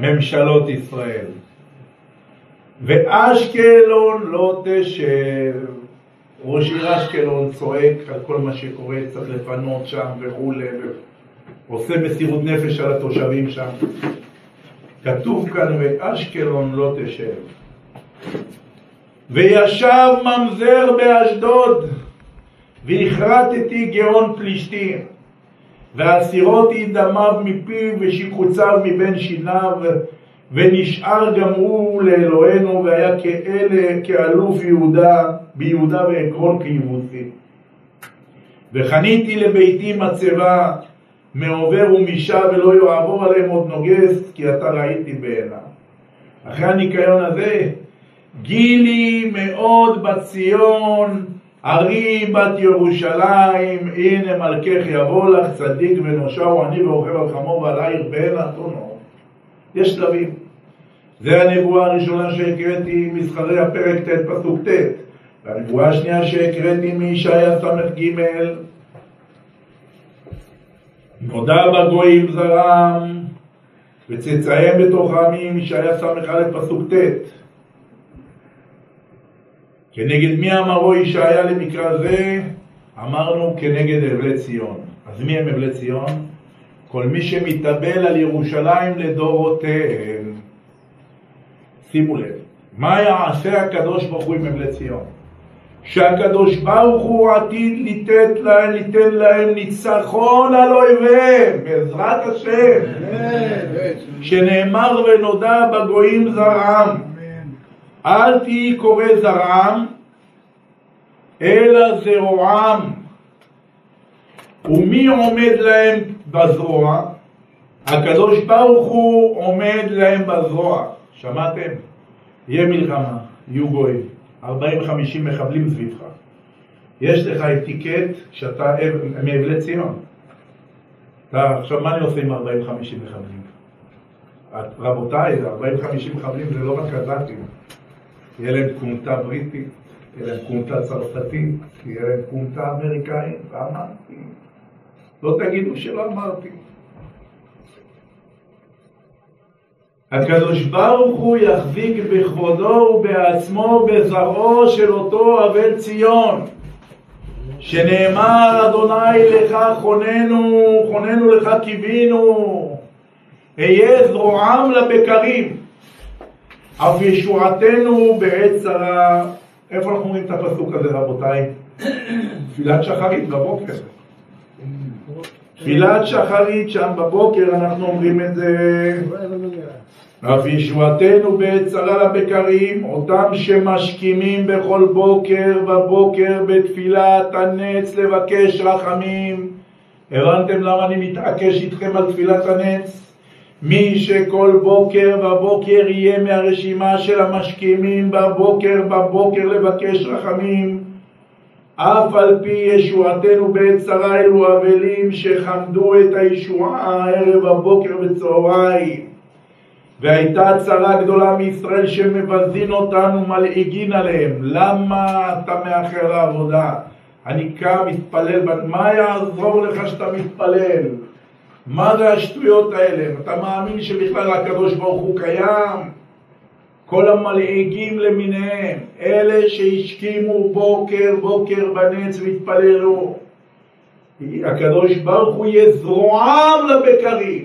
ממשלות ישראל. ואשקלון לא תשב. ראש עיר אשקלון צועק על כל מה שקורה, צריך לפנות שם וכולי, עושה מסירות נפש על התושבים שם. כתוב כאן ואשקלון לא תשב. וישב ממזר באשדוד והכרתתי גאון פלישתי, והסירותי דמיו מפיו ושיקוציו מבין שיניו, ונשאר גם הוא לאלוהינו, והיה כאלוף יהודה ביהודה ועקרון כיבוסי. וחניתי לביתי מצבה מעובר ומישה, ולא יעבור עליהם עוד נוגס, כי אתה ראיתי בעיניו. אחרי הניקיון הזה, גילי מאוד בציון, ערי בת ירושלים, הנה מלכך יבוא לך, צדיק ונושע ועני ורוכב על חמור ועל עיר בין אתונות. יש שלבים. זה הנבואה הראשונה שהקראתי מזכרי הפרק ט' פסוק ט', והנבואה השנייה שהקראתי מישעיה ס"ג, נודע בגויים זרם וצאצאיהם בתוך העמים, ישעיה ס"א פסוק ט'. כנגד מי אמרו ישעיה למקרא זה? אמרנו כנגד אבלי ציון. אז מי הם אבלי ציון? כל מי שמתאבל על ירושלים לדורותיהם. שימו לב, מה יעשה הקדוש ברוך הוא עם אבלי ציון? שהקדוש ברוך הוא עתיד ליתן להם ניצחון על אויביהם בעזרת השם, שנאמר ונודע בגויים זרעם. אל תהי קורא זרעם אלא זרועם. ומי עומד להם בזרוע? הקדוש ברוך הוא עומד להם בזרוע. שמעתם? יהיה מלחמה, יהיו גויים, 40-50 מחבלים סביבך. יש לך אתיקט שאתה מאבלי ציון. עכשיו, מה אני עושה עם 40-50 מחבלים? רבותיי, 40-50 מחבלים זה לא רק קזאקים. יהיה להם קומטה בריטית, יהיה להם קומטה צרפתית, יהיה להם קומטה אמריקאית. אמרתי. לא תגידו שלא אמרתי. הקדוש ברוך הוא יחזיק בכבודו ובעצמו בזרעו של אותו אבל ציון. שנאמר אדוני לך חוננו, חוננו לך קיווינו, היה זרועם לבקרים, אף ישועתנו בעת צרה. איפה אנחנו אומרים את הפסוק הזה רבותיי? תפילת שחרית בבוקר. תפילת שחרית שם בבוקר אנחנו אומרים את זה. אף ישועתנו בעת צרה לבקרים, אותם שמשכימים בכל בוקר ובוקר בתפילת הנץ לבקש רחמים. הרנתם למה אני מתעקש איתכם על תפילת הנץ? מי שכל בוקר ובוקר יהיה מהרשימה של המשכימים בבוקר ובוקר לבקש רחמים, אף על פי ישועתנו בעת צרה, אלו אבלים שחמדו את הישועה ערב הבוקר וצהריים. והייתה צרה גדולה מישראל שמבזין אותנו, מלעיגין עליהם. למה אתה מאחר לעבודה? אני קם, מתפלל, מה יעזור לך שאתה מתפלל? מה זה השטויות האלה? אתה מאמין שבכלל הקדוש ברוך הוא קיים? כל המלעיגים למיניהם, אלה שהשכימו בוקר בוקר בנץ והתפללו, הקדוש ברוך הוא יהיה זרועם לבקרים.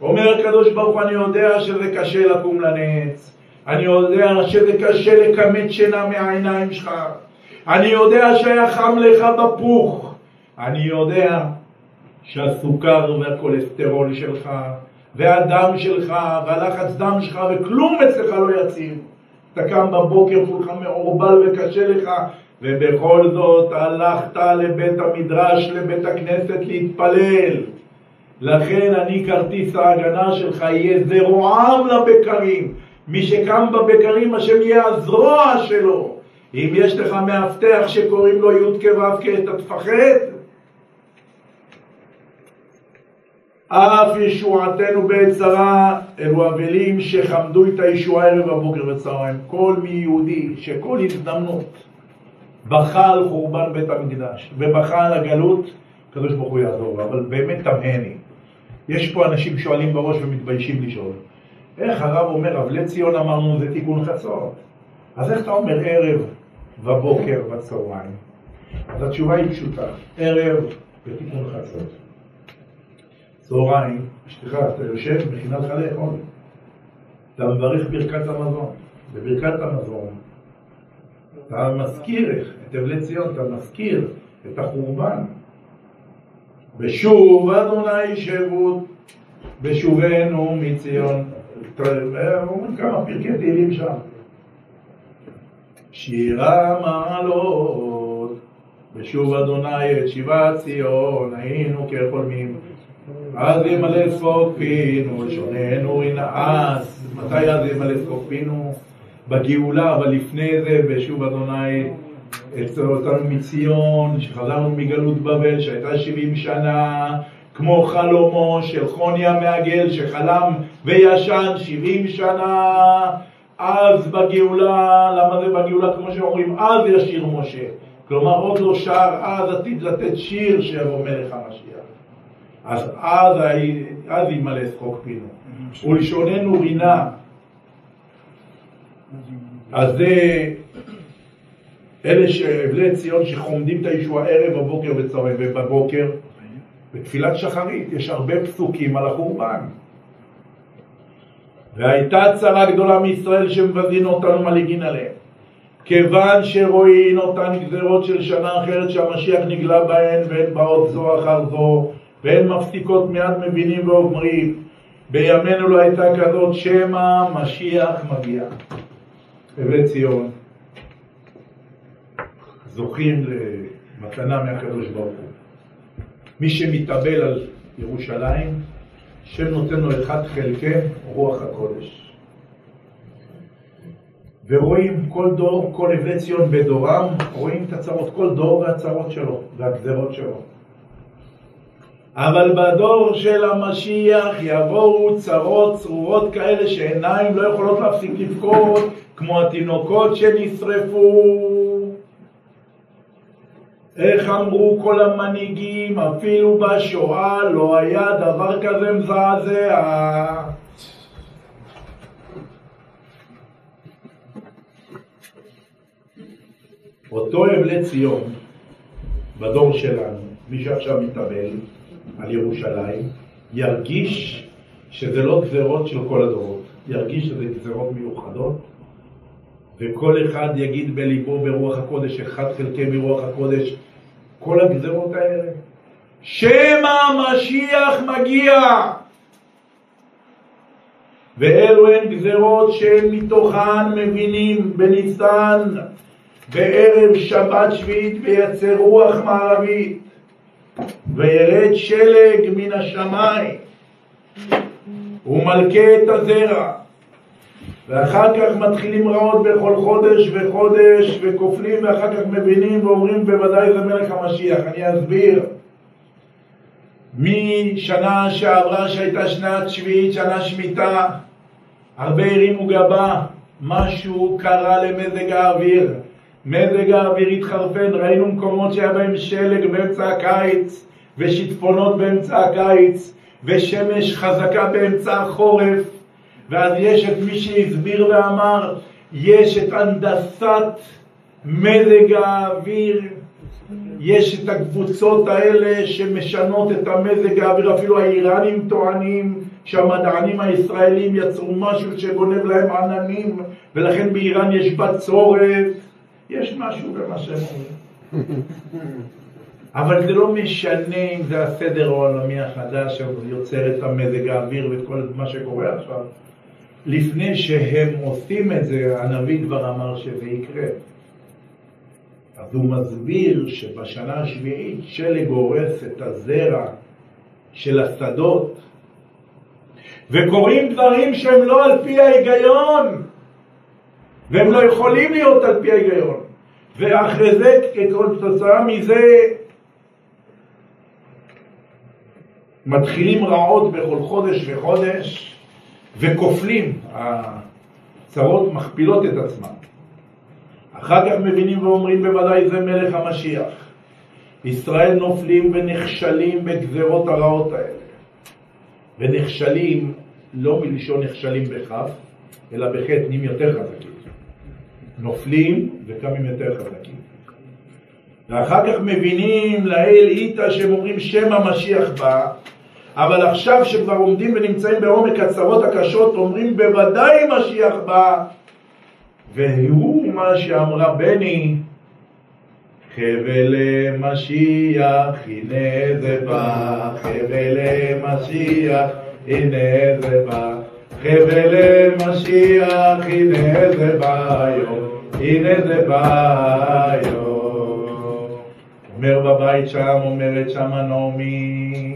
אומר הקדוש ברוך הוא, אני יודע שזה קשה לקום לנץ, אני יודע שזה קשה לקמת שינה מהעיניים שלך, אני יודע שהיה חם לך בפוך, אני יודע שהסוכר והקולסטרול שלך והדם שלך והלחץ דם שלך וכלום אצלך לא יציב. אתה קם בבוקר כולך מעורבל וקשה לך, ובכל זאת הלכת לבית המדרש, לבית הכנסת להתפלל. לכן אני כרטיס ההגנה שלך יהיה זרועם לבקרים. מי שקם בבקרים השם יהיה הזרוע שלו. אם יש לך מאבטח שקוראים לו י' כו' אתה תפחד? אף ישועתנו בעת צרה, אלו אבלים שחמדו את הישועה ערב הבוקר וצהריים. כל מי יהודי שכל הזדמנות בכה על חורבן בית המקדש ובכה על הגלות, הקדוש ברוך הוא יעזור. אבל באמת תמהני, יש פה אנשים שואלים בראש ומתביישים לשאול, איך הרב אומר? רב לציון אמרנו זה תיקון חצות, אז איך אתה אומר ערב ובוקר וצהריים? אז התשובה היא פשוטה, ערב ותיקון חצות, צהריים, אשתך, אתה יושב, מכינה לך לאכול. אתה מברך ברכת המזון. בברכת המזון, אתה מזכיר את אבלי ציון, אתה מזכיר את החורבן. בשוב אדוני שבות, בשובנו מציון. אומרים כמה פרקי תהילים שם. שירה מעלות, בשוב אדוני את שיבת ציון, היינו כחולמים. אז ימלא שפוק פינו, לשוננו ינעס. מתי אז ימלא שפוק פינו? בגאולה, אבל לפני זה, בשוב אדוני יצא אותנו מציון, שחזרנו מגלות בבל, שהייתה 70 שנה, כמו חלומו של חוניה מעגל, שחלם וישן 70 שנה, אז בגאולה. למה זה בגאולה? כמו שאומרים, אז ישיר משה. כלומר, עוד לא שר, אז עתיד לתת שיר שיבוא מלך המשיח. אז ימלא שחוק פינו ולשוננו רינה. אז זה אלה שאבלי ציון שחומדים את הישוע ערב בבוקר וצהריים. ובבוקר בתפילת שחרית יש הרבה פסוקים על החורבן. והייתה צרה גדולה מישראל שמבזין אותנו מלעיגין עליהם, כיוון שרואים אותן גזרות של שנה אחרת שהמשיח נגלה בהן, והן באות זו אחר זו והן מפסיקות, מיד מבינים ואומרים, בימינו לא הייתה כזאת, שמא משיח מגיע. אבלי ציון זוכים למתנה מהקדוש ברוך הוא. מי שמתאבל על ירושלים, שם נותן לו אחד חלקי רוח הקודש. ורואים כל דור, כל אבלי ציון בדורם, רואים את הצרות, כל דור והצרות שלו והגזרות שלו. אבל בדור של המשיח יבואו צרות צרורות כאלה שעיניים לא יכולות להפסיק לבכות, כמו התינוקות שנשרפו. איך אמרו כל המנהיגים, אפילו בשואה לא היה דבר כזה מזעזע. אותו אבלי ציון בדור שלנו, מי שעכשיו מתאבל על ירושלים, ירגיש שזה לא גזרות של כל הדורות, ירגיש שזה גזרות מיוחדות, וכל אחד יגיד בליבו ברוח הקודש, אחד חלקי ברוח הקודש, כל הגזרות האלה, שם המשיח מגיע. ואלו הן גזרות שמתוכן מבינים בניסן, בערב שבת שביעית ויצא רוח מערבית, וירד שלג מן השמיים, ומלכה את הזרע, ואחר כך מתחילים רעות בכל חודש וחודש, וכופלים ואחר כך מבינים ואומרים בוודאי זה מלך המשיח. אני אסביר. משנה שעברה שהייתה שנת שביעית, שנה שמיטה, הרבה הרימו גבה, משהו קרה למזג האוויר. מזג האוויר התחרפן, ראינו מקומות שהיה בהם שלג באמצע הקיץ, ושיטפונות באמצע הקיץ, ושמש חזקה באמצע החורף. ואז יש את מי שהסביר ואמר, יש את הנדסת מזג האוויר, יש את הקבוצות האלה שמשנות את המזג האוויר, אפילו האיראנים טוענים שהמדענים הישראלים יצרו משהו שגונב להם עננים, ולכן באיראן יש בצורת, יש משהו במה שהם אומרים. אבל זה לא משנה אם זה הסדר העולמי החדש שיוצר את המזג האוויר ואת כל מה שקורה עכשיו. לפני שהם עושים את זה, הנביא כבר אמר שזה יקרה. אז הוא מסביר שבשנה השביעית שלג הורס את הזרע של השדות, וקוראים דברים שהם לא על פי ההיגיון, והם לא יכולים להיות על פי ההיגיון. ואחרי זה, כתוצאה מזה, מתחילים רעות בכל חודש וחודש, וכופלים, הצרות מכפילות את עצמן. אחר כך מבינים ואומרים בוודאי זה מלך המשיח. ישראל נופלים ונכשלים בגזרות הרעות האלה. ונכשלים לא מלשון נכשלים בכף, אלא בחטא, נים יותר חזקים. נופלים וקמים יותר חזקים. ואחר כך מבינים לאל איתה שהם אומרים שם המשיח בא, אבל עכשיו שכבר עומדים ונמצאים בעומק הצרות הקשות, אומרים בוודאי משיח בא, והוא מה שאמרה בני, חבל משיח הנה זה בא, חבל משיח הנה זה בא, חבל משיח הנה זה בא היום, הנה זה בא היום. אומר בבית שם, אומרת שם נעמי,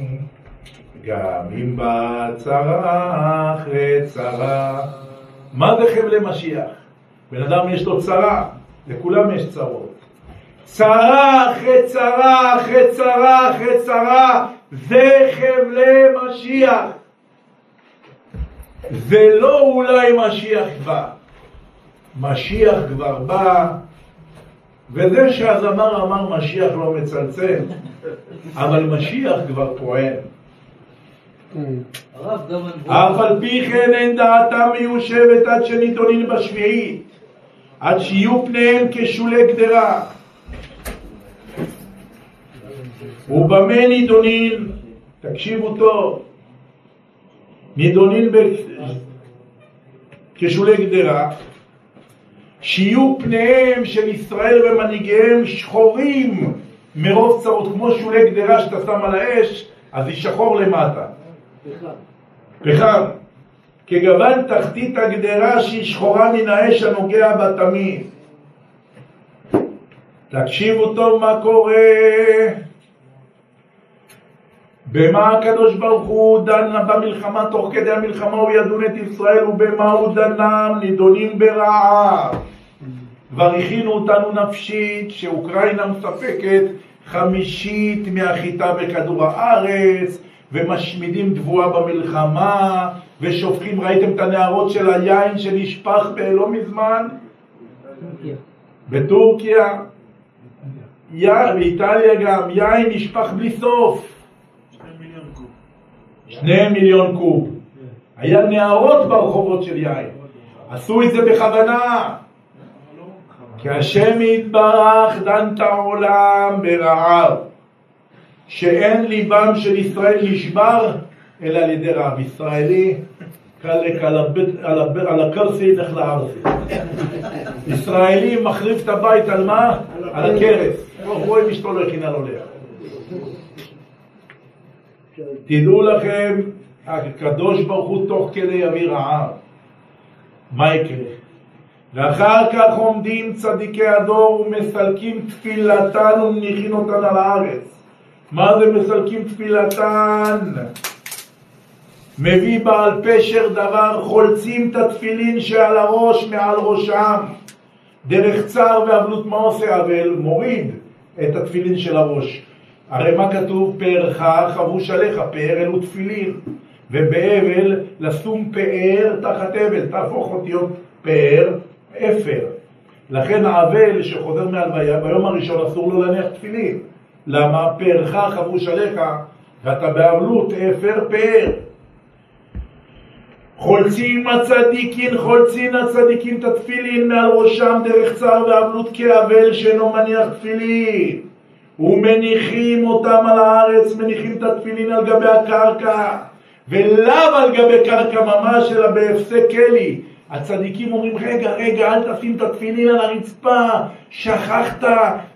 גם אם בא צרה אחרי צרה. מה זה חבל משיח? בן אדם יש לו צרה, לכולם יש צרות. צרה אחרי צרה אחרי צרה אחרי צרה, זה חבלי משיח. זה לא אולי משיח בא. משיח כבר בא, וזה שהזמר אמר משיח לא מצלצל, אבל משיח כבר פועל. אבל פי כן אין דעתם מיושבת עד שנידונים בשביעית, עד שיהיו פניהם כשולי גדרה. ובמה נידונים? תקשיבו טוב, נידונים כשולי גדרה, שיהיו פניהם של ישראל ומנהיגיהם שחורים מרוב צרות, כמו שולי גדרה שאתה שם על האש, אז היא שחור למטה. פחם, כגוון תחתית הגדרה שהיא שחורה מן האש הנוגע בתמיד. תקשיבו טוב מה קורה, במה הקדוש ברוך הוא דנה במלחמה, תוך כדי המלחמה הוא ידון את ישראל, ובמה הוא דנם? נידונים ברעב. כבר הכינו אותנו נפשית שאוקראינה מספקת חמישית מהחיטה בכדור הארץ, ומשמידים דבועה במלחמה, ושופכים, ראיתם את הנערות של היין שנשפך לא מזמן? בטורקיה. באיטליה גם, יין נשפך בלי סוף. 2 מיליון קוב. היה נערות ברחובות של יין. עשו את זה בכוונה. כי השם יתברך דן את העולם ברעב, שאין ליבם של ישראל נשבר אלא על ידי רעב. ישראלי קלק על הקרסי לך לארסי. ישראלי מחריף את הבית על מה? על הקרס. רואים אשתו לא הכינה לו לך. תדעו לכם, הקדוש ברוך הוא תוך כדי יביא רעב. מה יקרה? ואחר כך עומדים צדיקי הדור ומסלקים תפילתן ומניחים אותן על הארץ. מה זה מסלקים תפילתן? מביא בעל פשר דבר, חולצים את התפילין שעל הראש מעל ראשם. דרך צער ועבלות, מה עושה אבל? מוריד את התפילין של הראש. הרי מה כתוב? פארך חבוש עליך, פאר אלו תפילין. ובאבל לשום פאר תחת אבל, תהפוך אותיות פאר אפר. לכן האבל שחוזר מהלוויה, ביום הראשון אסור לו להניח תפילין. למה? פארך חבוש עליך ואתה בעבלות אפר פאר. חולצים הצדיקין, חולצין הצדיקין את התפילין מעל ראשם דרך צער ועבלות כאבל שאינו מניח תפילין. ומניחים אותם על הארץ, מניחים את התפילין על גבי הקרקע. ולמה על גבי קרקע ממש אלא בהפסק כלי? הצדיקים אומרים רגע אל תשים את התפילין על הרצפה, שכחת,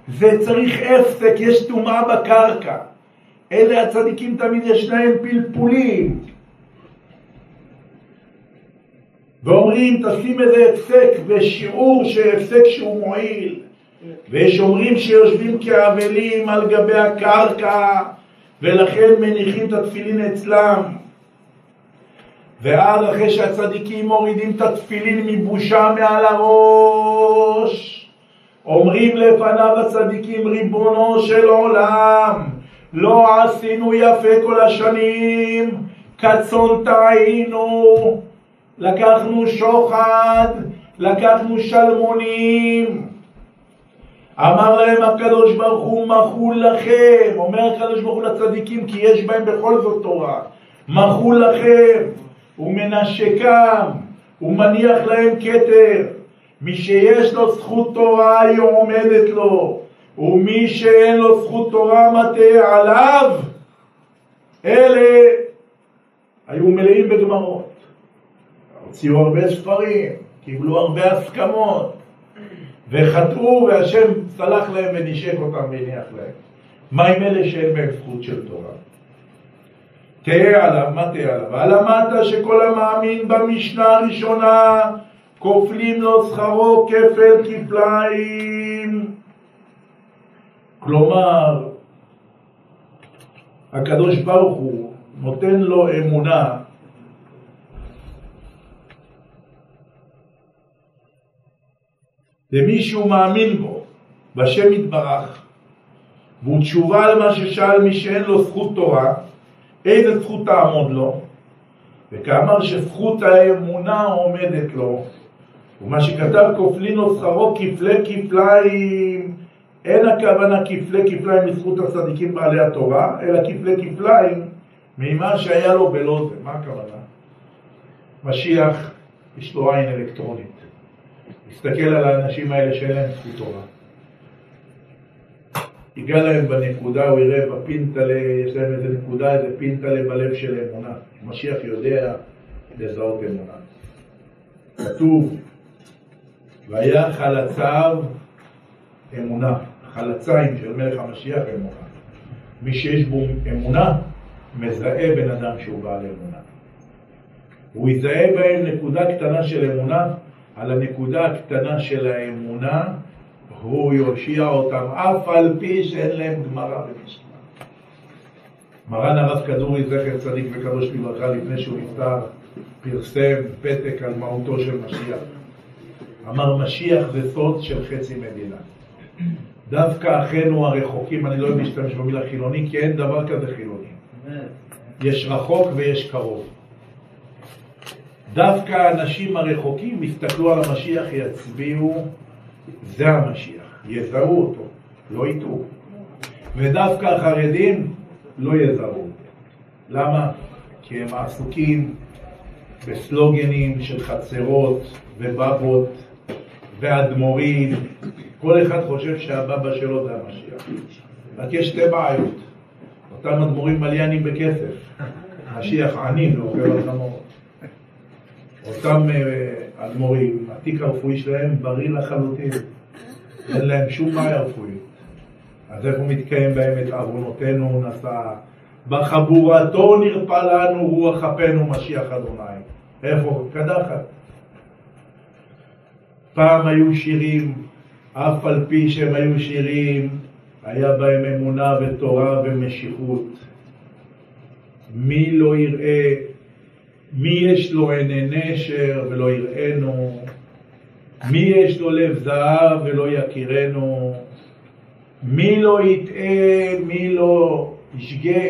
זה צריך הפסק, יש טומאה בקרקע. אלה הצדיקים תמיד יש להם פלפולים. ואומרים תשים איזה הפסק, ושיעור שהפסק שהוא מועיל. ויש אומרים שיושבים כאבלים על גבי הקרקע ולכן מניחים את התפילין אצלם. ועד אחרי שהצדיקים מורידים את התפילין מבושה מעל הראש, אומרים לפניו הצדיקים, ריבונו של עולם, לא עשינו יפה כל השנים, כצאן תעינו, לקחנו שוחד, לקחנו שלמונים. אמר להם הקדוש ברוך הוא, מחו לכם. אומר הקדוש ברוך הוא לצדיקים, כי יש בהם בכל זאת תורה, מחו לכם. הוא מנשקם, הוא מניח להם כתר. מי שיש לו זכות תורה היא עומדת לו, ומי שאין לו זכות תורה מתה עליו. אלה היו מלאים בגמרות, הוציאו הרבה ספרים, קיבלו הרבה הסכמות וחטאו, והשם סלח להם ונשק אותם והניח להם. מה עם אלה שאין בהם זכות של תורה? תהיה עליו, מה תהיה עליו? הלמדת שכל המאמין במשנה הראשונה כופלים לו שכרו כפל כפליים. כלומר, הקדוש ברוך הוא נותן לו אמונה למי שהוא מאמין בו, בשם יתברך, והוא תשובה על מה ששאל מי שאין לו זכות תורה, איזה זכות תעמוד לו, וכאמר שזכות האמונה עומדת לו, ומה שכתב כופלין לו שכרו כפלי כפליים, אין הכוונה כפלי כפליים מזכות הצדיקים בעלי התורה, אלא כפלי כפליים ממה שהיה לו בלוז. מה הכוונה? משיח יש לו עין אלקטרונית. הסתכל על האנשים האלה שאין להם זכות תורה. יגע להם בנקודה, הוא יראה בפינטלה, יש להם איזה נקודה, איזה פינטלה בלב של אמונה. משיח יודע לזהות אמונה. כתוב, והיה חלציו אמונה. חלציים של מלך המשיח אמונה. מי שיש בו אמונה, מזהה בן אדם שהוא בעל אמונה. הוא יזהה בהם נקודה קטנה של אמונה, על הנקודה הקטנה של האמונה, הוא יושיע אותם, אף על פי שאין להם גמרא ומשנה. מרן הרב כדורי זכר צדיק וקדוש לברכה, לפני שהוא נפטר, פרסם פתק על מהותו של משיח. אמר, משיח זה סוד של חצי מדינה. דווקא אחינו הרחוקים, אני לא יודע להשתמש במילה חילוני, כי אין דבר כזה חילוני. יש רחוק ויש קרוב. דווקא האנשים הרחוקים יסתכלו על המשיח, יצביעו, זה המשיח, יזהו אותו, לא יטעו. ודווקא החרדים לא יזהו. למה? כי הם עסוקים בסלוגנים של חצרות ובבות ואדמורים כל אחד חושב שהבבא שלו זה המשיח. רק יש שתי בעיות. אותם אדמו"רים מליינים בכסף. משיח עני ואוכל על חמורות. אותם אדמו"רים, התיק הרפואי שלהם בריא לחלוטין. אין להם שום בעיה רפואית. אז איך הוא מתקיים בהם את עוונותינו, הוא נשא. בחבורתו נרפא לנו רוח אפנו משיח אדוני. איפה? קדחת. פעם היו שירים, אף על פי שהם היו שירים, היה בהם אמונה ותורה ומשיחות. מי לא יראה, מי יש לו עיני נשר ולא יראינו, מי יש לו לב זהב ולא יכירנו, מי לא יטעה, מי לא ישגה,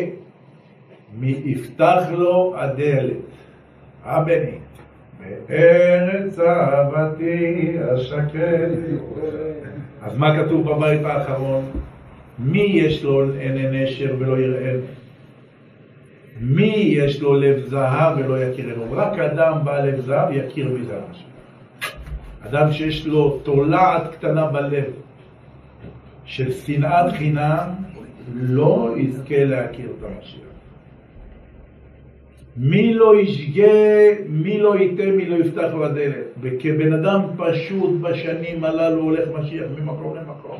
מי יפתח לו הדלת. הבני. בארץ אהבתי השקט. אז מה כתוב בבית האחרון? מי יש לו עיני נשר ולא יראינו? מי יש לו לב זהב ולא יכירנו? רק אדם בעל לב זהב יכיר מזה משהו. אדם שיש לו תולעת קטנה בלב של שנאת חינם לא יזכה להכיר את המשיח. מי לא ישגה, מי לא ייתן, מי לא יפתח לו הדלת. וכבן אדם פשוט בשנים הללו הולך משיח ממקום למקום.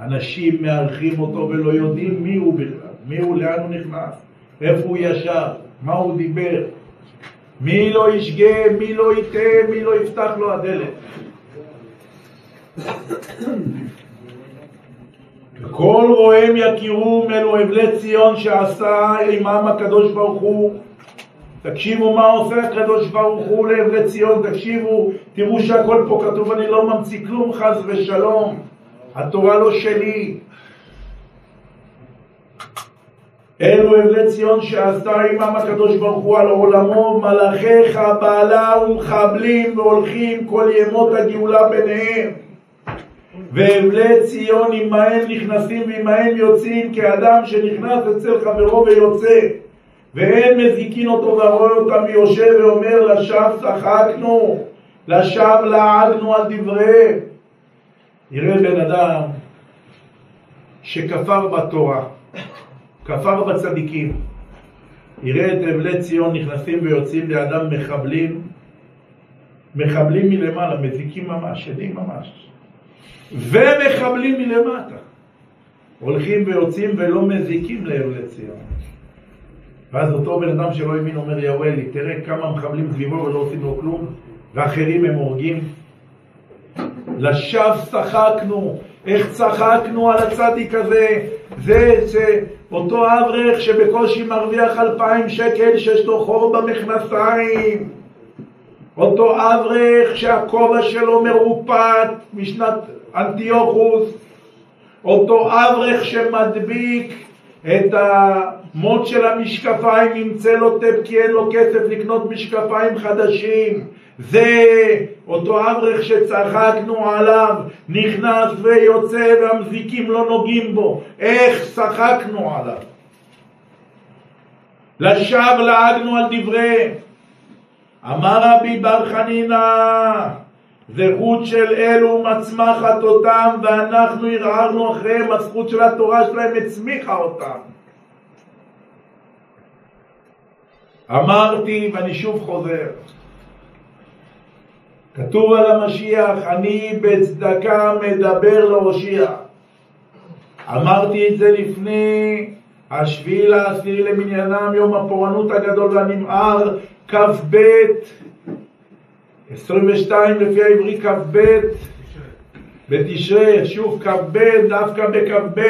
אנשים מארחים אותו ולא יודעים מי הוא בכלל, מי הוא, לאן הוא נכנס, איפה הוא ישב, מה הוא דיבר. מי לא ישגה, מי לא ייתן, מי לא יפתח לו הדלת. וכל רואם יכירו מנו אבלי ציון שעשה עמם הקדוש ברוך הוא. תקשיבו מה עושה הקדוש ברוך הוא לאבלי ציון, תקשיבו, תראו שהכל פה כתוב, אני לא ממציא כלום חס ושלום, התורה לא שלי. אלו אבלי ציון שעשה עמם הקדוש ברוך הוא, על עולמו מלאכיך בעלה ומחבלים והולכים כל ימות הגאולה ביניהם. ואבלי ציון עמהם נכנסים ועמהם יוצאים, כאדם שנכנס אצל חברו ויוצא, והם מזיקין אותו ורואה אותם ויושב ואומר, לשווא שחקנו, לשווא לעגנו על דבריהם. נראה בן אדם שכפר בתורה, כפר בצדיקים, יראה את אבלי ציון נכנסים ויוצאים לאדם מחבלים, מחבלים מלמעלה, מזיקים ממש, עדים ממש, ומחבלים מלמטה, הולכים ויוצאים ולא מזיקים לאבלי ציון. ואז אותו בן אדם שלא האמין אומר, יאווה לי, תראה כמה מחבלים סביבו ולא עושים לו כלום, ואחרים הם הורגים. לשווא צחקנו, איך צחקנו על הצדיק הזה, זה אותו אברך שבקושי מרוויח 2,000 שקל שיש לו חור במכנסיים, אותו אברך שהכובע שלו מרופט משנת אנטיוכוס, אותו אברך שמדביק את המוט של המשקפיים, ימצא לו טפ כי אין לו כסף לקנות משקפיים חדשים. זה אותו אברך שצחקנו עליו, נכנס ויוצא והמזיקים לא נוגעים בו. איך צחקנו עליו? לשווא לעגנו על דבריהם. אמר רבי בר חנינא, זכות של אלו מצמחת אותם ואנחנו הרהרנו אחריהם, הזכות של התורה שלהם הצמיחה אותם. אמרתי ואני שוב חוזר, כתוב על המשיח, אני בצדקה מדבר להושיע. אמרתי את זה לפני 7/10 למניינם, יום הפורענות הגדול והנמהר, כ"ב 22 לפי העברי, כ"ב בתשרי, שוב כ"ב, דווקא בכ"ב.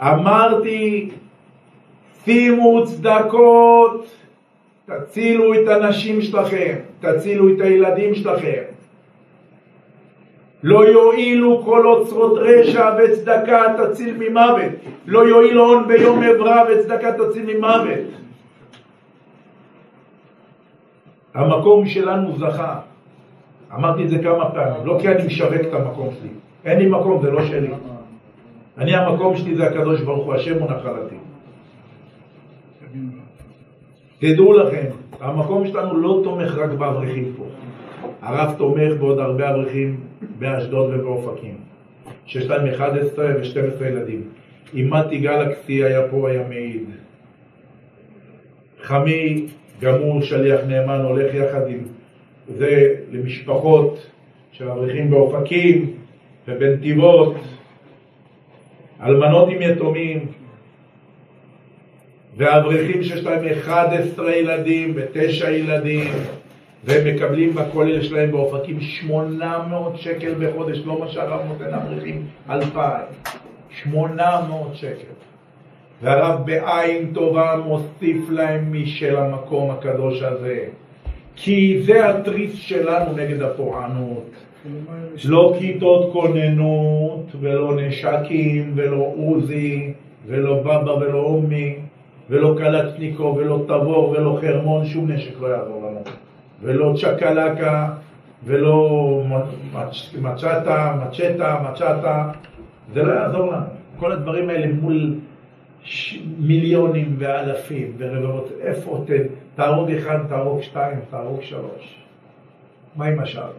אמרתי, שימו צדקות, תצילו את הנשים שלכם, תצילו את הילדים שלכם. לא יועילו כל אוצרות רשע וצדקה תציל ממוות, לא יועיל הון ביום עברה וצדקה תציל ממוות. המקום שלנו זכה. אמרתי את זה כמה פעמים, לא כי אני משווק את המקום שלי, אין לי מקום, זה לא שלי. אני המקום שלי זה הקדוש ברוך הוא, השם הוא נחלתי. תדעו לכם, המקום שלנו לא תומך רק באברכים פה. הרב תומך בעוד הרבה אברכים באשדוד ובאופקים, שיש להם 11 ו-12 ילדים. אימת יגאל הקסי היה פה, היה מעיד. חמי, גם הוא שליח נאמן, הולך יחד עם זה למשפחות של אברכים באופקים ובנתיבות, אלמנות עם יתומים, ואברכים שיש להם 11 ילדים ו9 ילדים, והם מקבלים בכולל שלהם באופקים 800 שקל בחודש, לא מה שהרב נותן אברכים 2,000, 800 שקל. והרב בעין טובה מוסיף להם משל המקום הקדוש הזה, כי זה התריס שלנו נגד הפורענות. לא כיתות כוננות ולא נשקים ולא עוזי ולא בבא ולא אומי ולא קלצניקו ולא תבור ולא חרמון, שום נשק לא יעבור לנו, ולא צ'קלקה ולא מצ'טה, זה לא יעזור לנו. כל הדברים האלה מול מיליונים ואלפים ורבבות, איפה תהרוג אחד, תהרוג שתיים, תהרוג שלוש, מה עם השאר?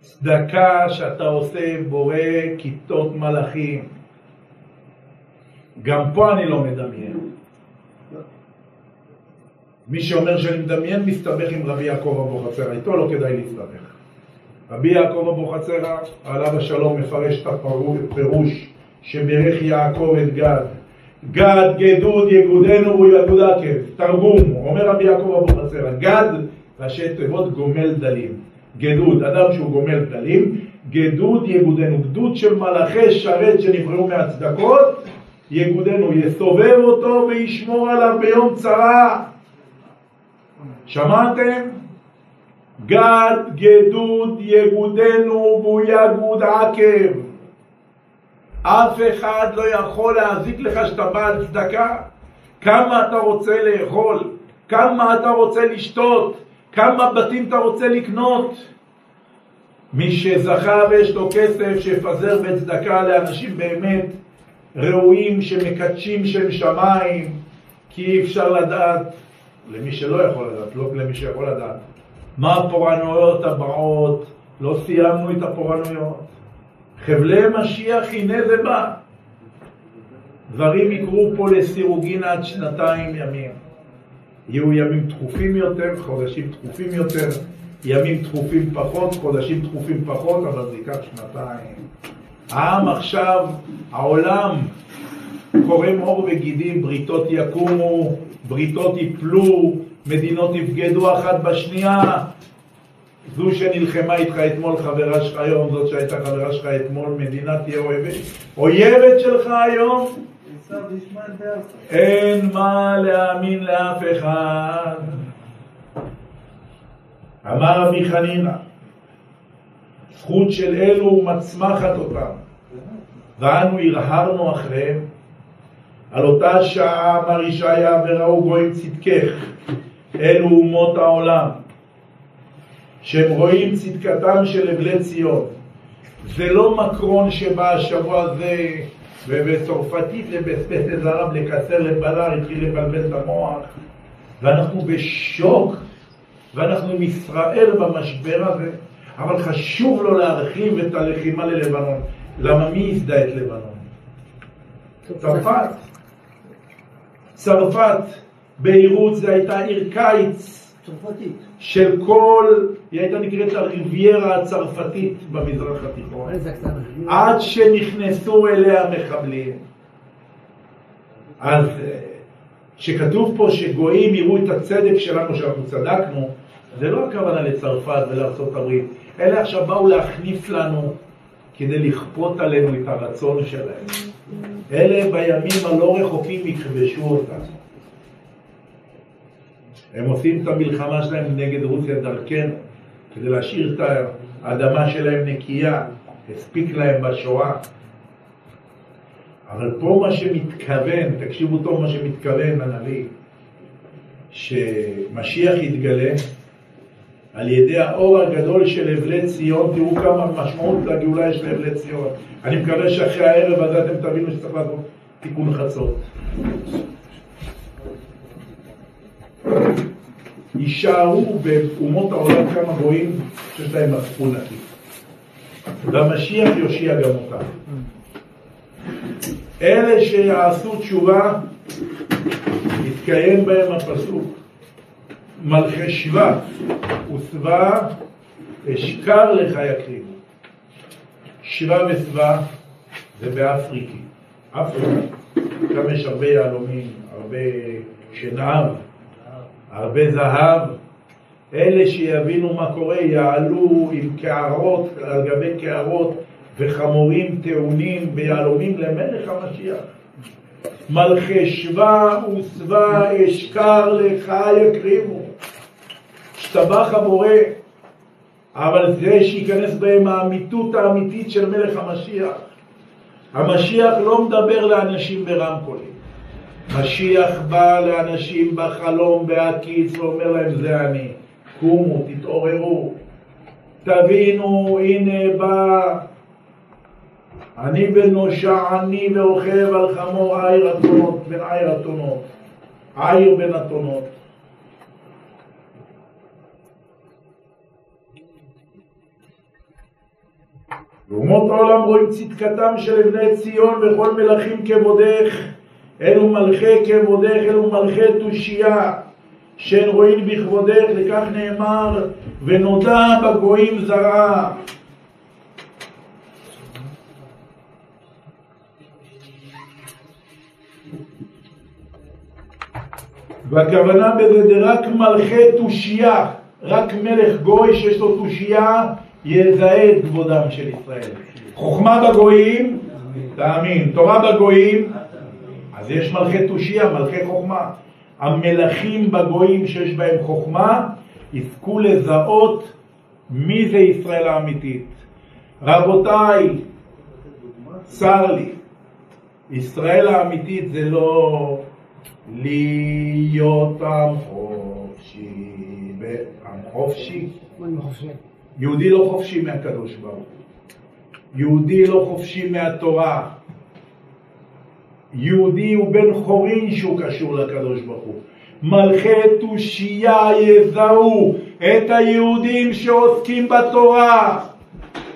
צדקה שאתה עושה בורא כיתות מלאכים. גם פה אני לא מדמיין. מי שאומר שאני מדמיין מסתבך עם רבי יעקב אבוחצירא, איתו לא כדאי להסתבך. רבי יעקב אבוחצירא עליו השלום מפרש את הפירוש שברך יעקב את גד, גד גדוד יגודנו וילדוד עקב. תרגום, אומר רבי יעקב אבוחצירא, גד ראשי תיבות גומל דלים, גדוד, אדם שהוא גומל דלים, גדוד יגודנו, גדוד של מלאכי שרת שנבראו מהצדקות, יגודנו, יסובב אותו וישמור עליו ביום צרה. שמעתם? גד גדוד יגודנו ויגוד עקב. אף אחד לא יכול להזיק לך שאתה בעל צדקה. כמה אתה רוצה לאכול, כמה אתה רוצה לשתות, כמה בתים אתה רוצה לקנות. מי שזכה ויש לו כסף שיפזר בצדקה לאנשים באמת ראויים שמקדשים שם שמיים, כי אי אפשר לדעת, למי שלא יכול לדעת, לא למי שיכול לדעת, מה הפורענויות הבאות. לא סיימנו את הפורענויות. חבלי משיח הנה זה בא. דברים יקרו פה לסירוגין עד 2 ימים. יהיו ימים תחופים יותר, חודשים תחופים יותר, ימים תחופים פחות, חודשים תחופים פחות, אבל זה ייקח 2. העם עכשיו, העולם, קורם עור וגידים, בריתות יקומו, בריתות יפלו, מדינות יפגדו אחת בשנייה. זו שנלחמה איתך אתמול חברה שלך היום, זאת שהייתה חברה שלך אתמול, מדינה תהיה אויבת שלך היום. אין מה להאמין לאף אחד. אמר רבי חנינא, זכות של אלו מצמחת אותם, ואנו הרהרנו אחריהם. על אותה שעה אמר ישעיה, וראו גויים צדקך. אלו אומות העולם שהם רואים צדקתם של אבלי ציון. זה לא מקרון שבא השבוע הזה ובצרפתית לבספס את הרב, לקצר לבלר, התחיל לבלבל את המוח, ואנחנו בשוק, ואנחנו עם ישראל במשבר הזה. אבל חשוב לו להרחיב את הלחימה ללבנון. למה מי יזדה את לבנון? צרפת. צרפת, ביירות, זה הייתה עיר קיץ צרפתית. של כל, היא הייתה נקראת הריביירה הצרפתית במזרח התיכון. עד שנכנסו אליה מחבלים. אז כשכתוב פה שגויים יראו את הצדק שלנו שאנחנו צדקנו, זה לא הכוונה לצרפת ולארצות הברית. אלה עכשיו באו להחניף לנו כדי לכפות עלינו את הרצון שלהם. אלה בימים הלא רחוקים יכבשו אותנו. הם עושים את המלחמה שלהם נגד רוסיה דרכנו, כדי להשאיר את האדמה שלהם נקייה, הספיק להם בשואה. אבל פה מה שמתכוון, תקשיבו טוב מה שמתכוון הנביא, שמשיח יתגלה על ידי האור הגדול של אבלי ציון. תראו כמה משמעות לגאולה יש לאבלי ציון. אני מקווה שאחרי הערב הזה אתם תבינו שצריך לעשות תיקון חצות. יישארו באומות העולם כמה גויים שיש להם מצפון נקי. והמשיח יושיע גם אותם. אלה שיעשו תשובה, יתקיים בהם הפסוק. מלכי שבא וסבא אשכר לך יקרים. שבא וסבא זה באפריקי. אפריקה. גם יש הרבה יעלומים, הרבה שנער, הרבה זהב. אלה שיבינו מה קורה יעלו עם קערות על גבי קערות וחמורים טעונים ביעלומים למלך המשיח. מלכי שבא וסבא אשכר לך יקריבו. השתבח הבורא, אבל זה שייכנס בהם האמיתות האמיתית של מלך המשיח. המשיח לא מדבר לאנשים ברמקולים. משיח בא לאנשים בחלום, בהקיץ, ואומר להם זה אני. קומו, תתעוררו, תבינו, הנה בא אני בנושע, אני ורוכב על חמור עיר אתונות, בן עיר אתונות, עיר בן אתונות. ואומות העולם רואים צדקתם של בני ציון וכל מלכים כבודך, אלו מלכי כבודך, אלו מלכי תושייה, שהם רואים בכבודך, לכך נאמר, ונודע בגויים זרעה. והכוונה בזה זה רק מלכי תושייה, רק מלך גוי שיש לו תושייה, יזהה את כבודם של ישראל. חוכמה בגויים, תאמין. תורה בגויים, אז יש מלכי תושייה, מלכי חוכמה. המלכים בגויים שיש בהם חוכמה, יזכו לזהות מי זה ישראל האמיתית. רבותיי, צר לי, ישראל האמיתית זה לא להיות עם חופשי. עם חופשי? יהודי לא חופשי מהקדוש ברוך הוא. יהודי לא חופשי מהתורה. יהודי הוא בן חורין שהוא קשור לקדוש ברוך הוא. מלכי תושייה יזהו את היהודים שעוסקים בתורה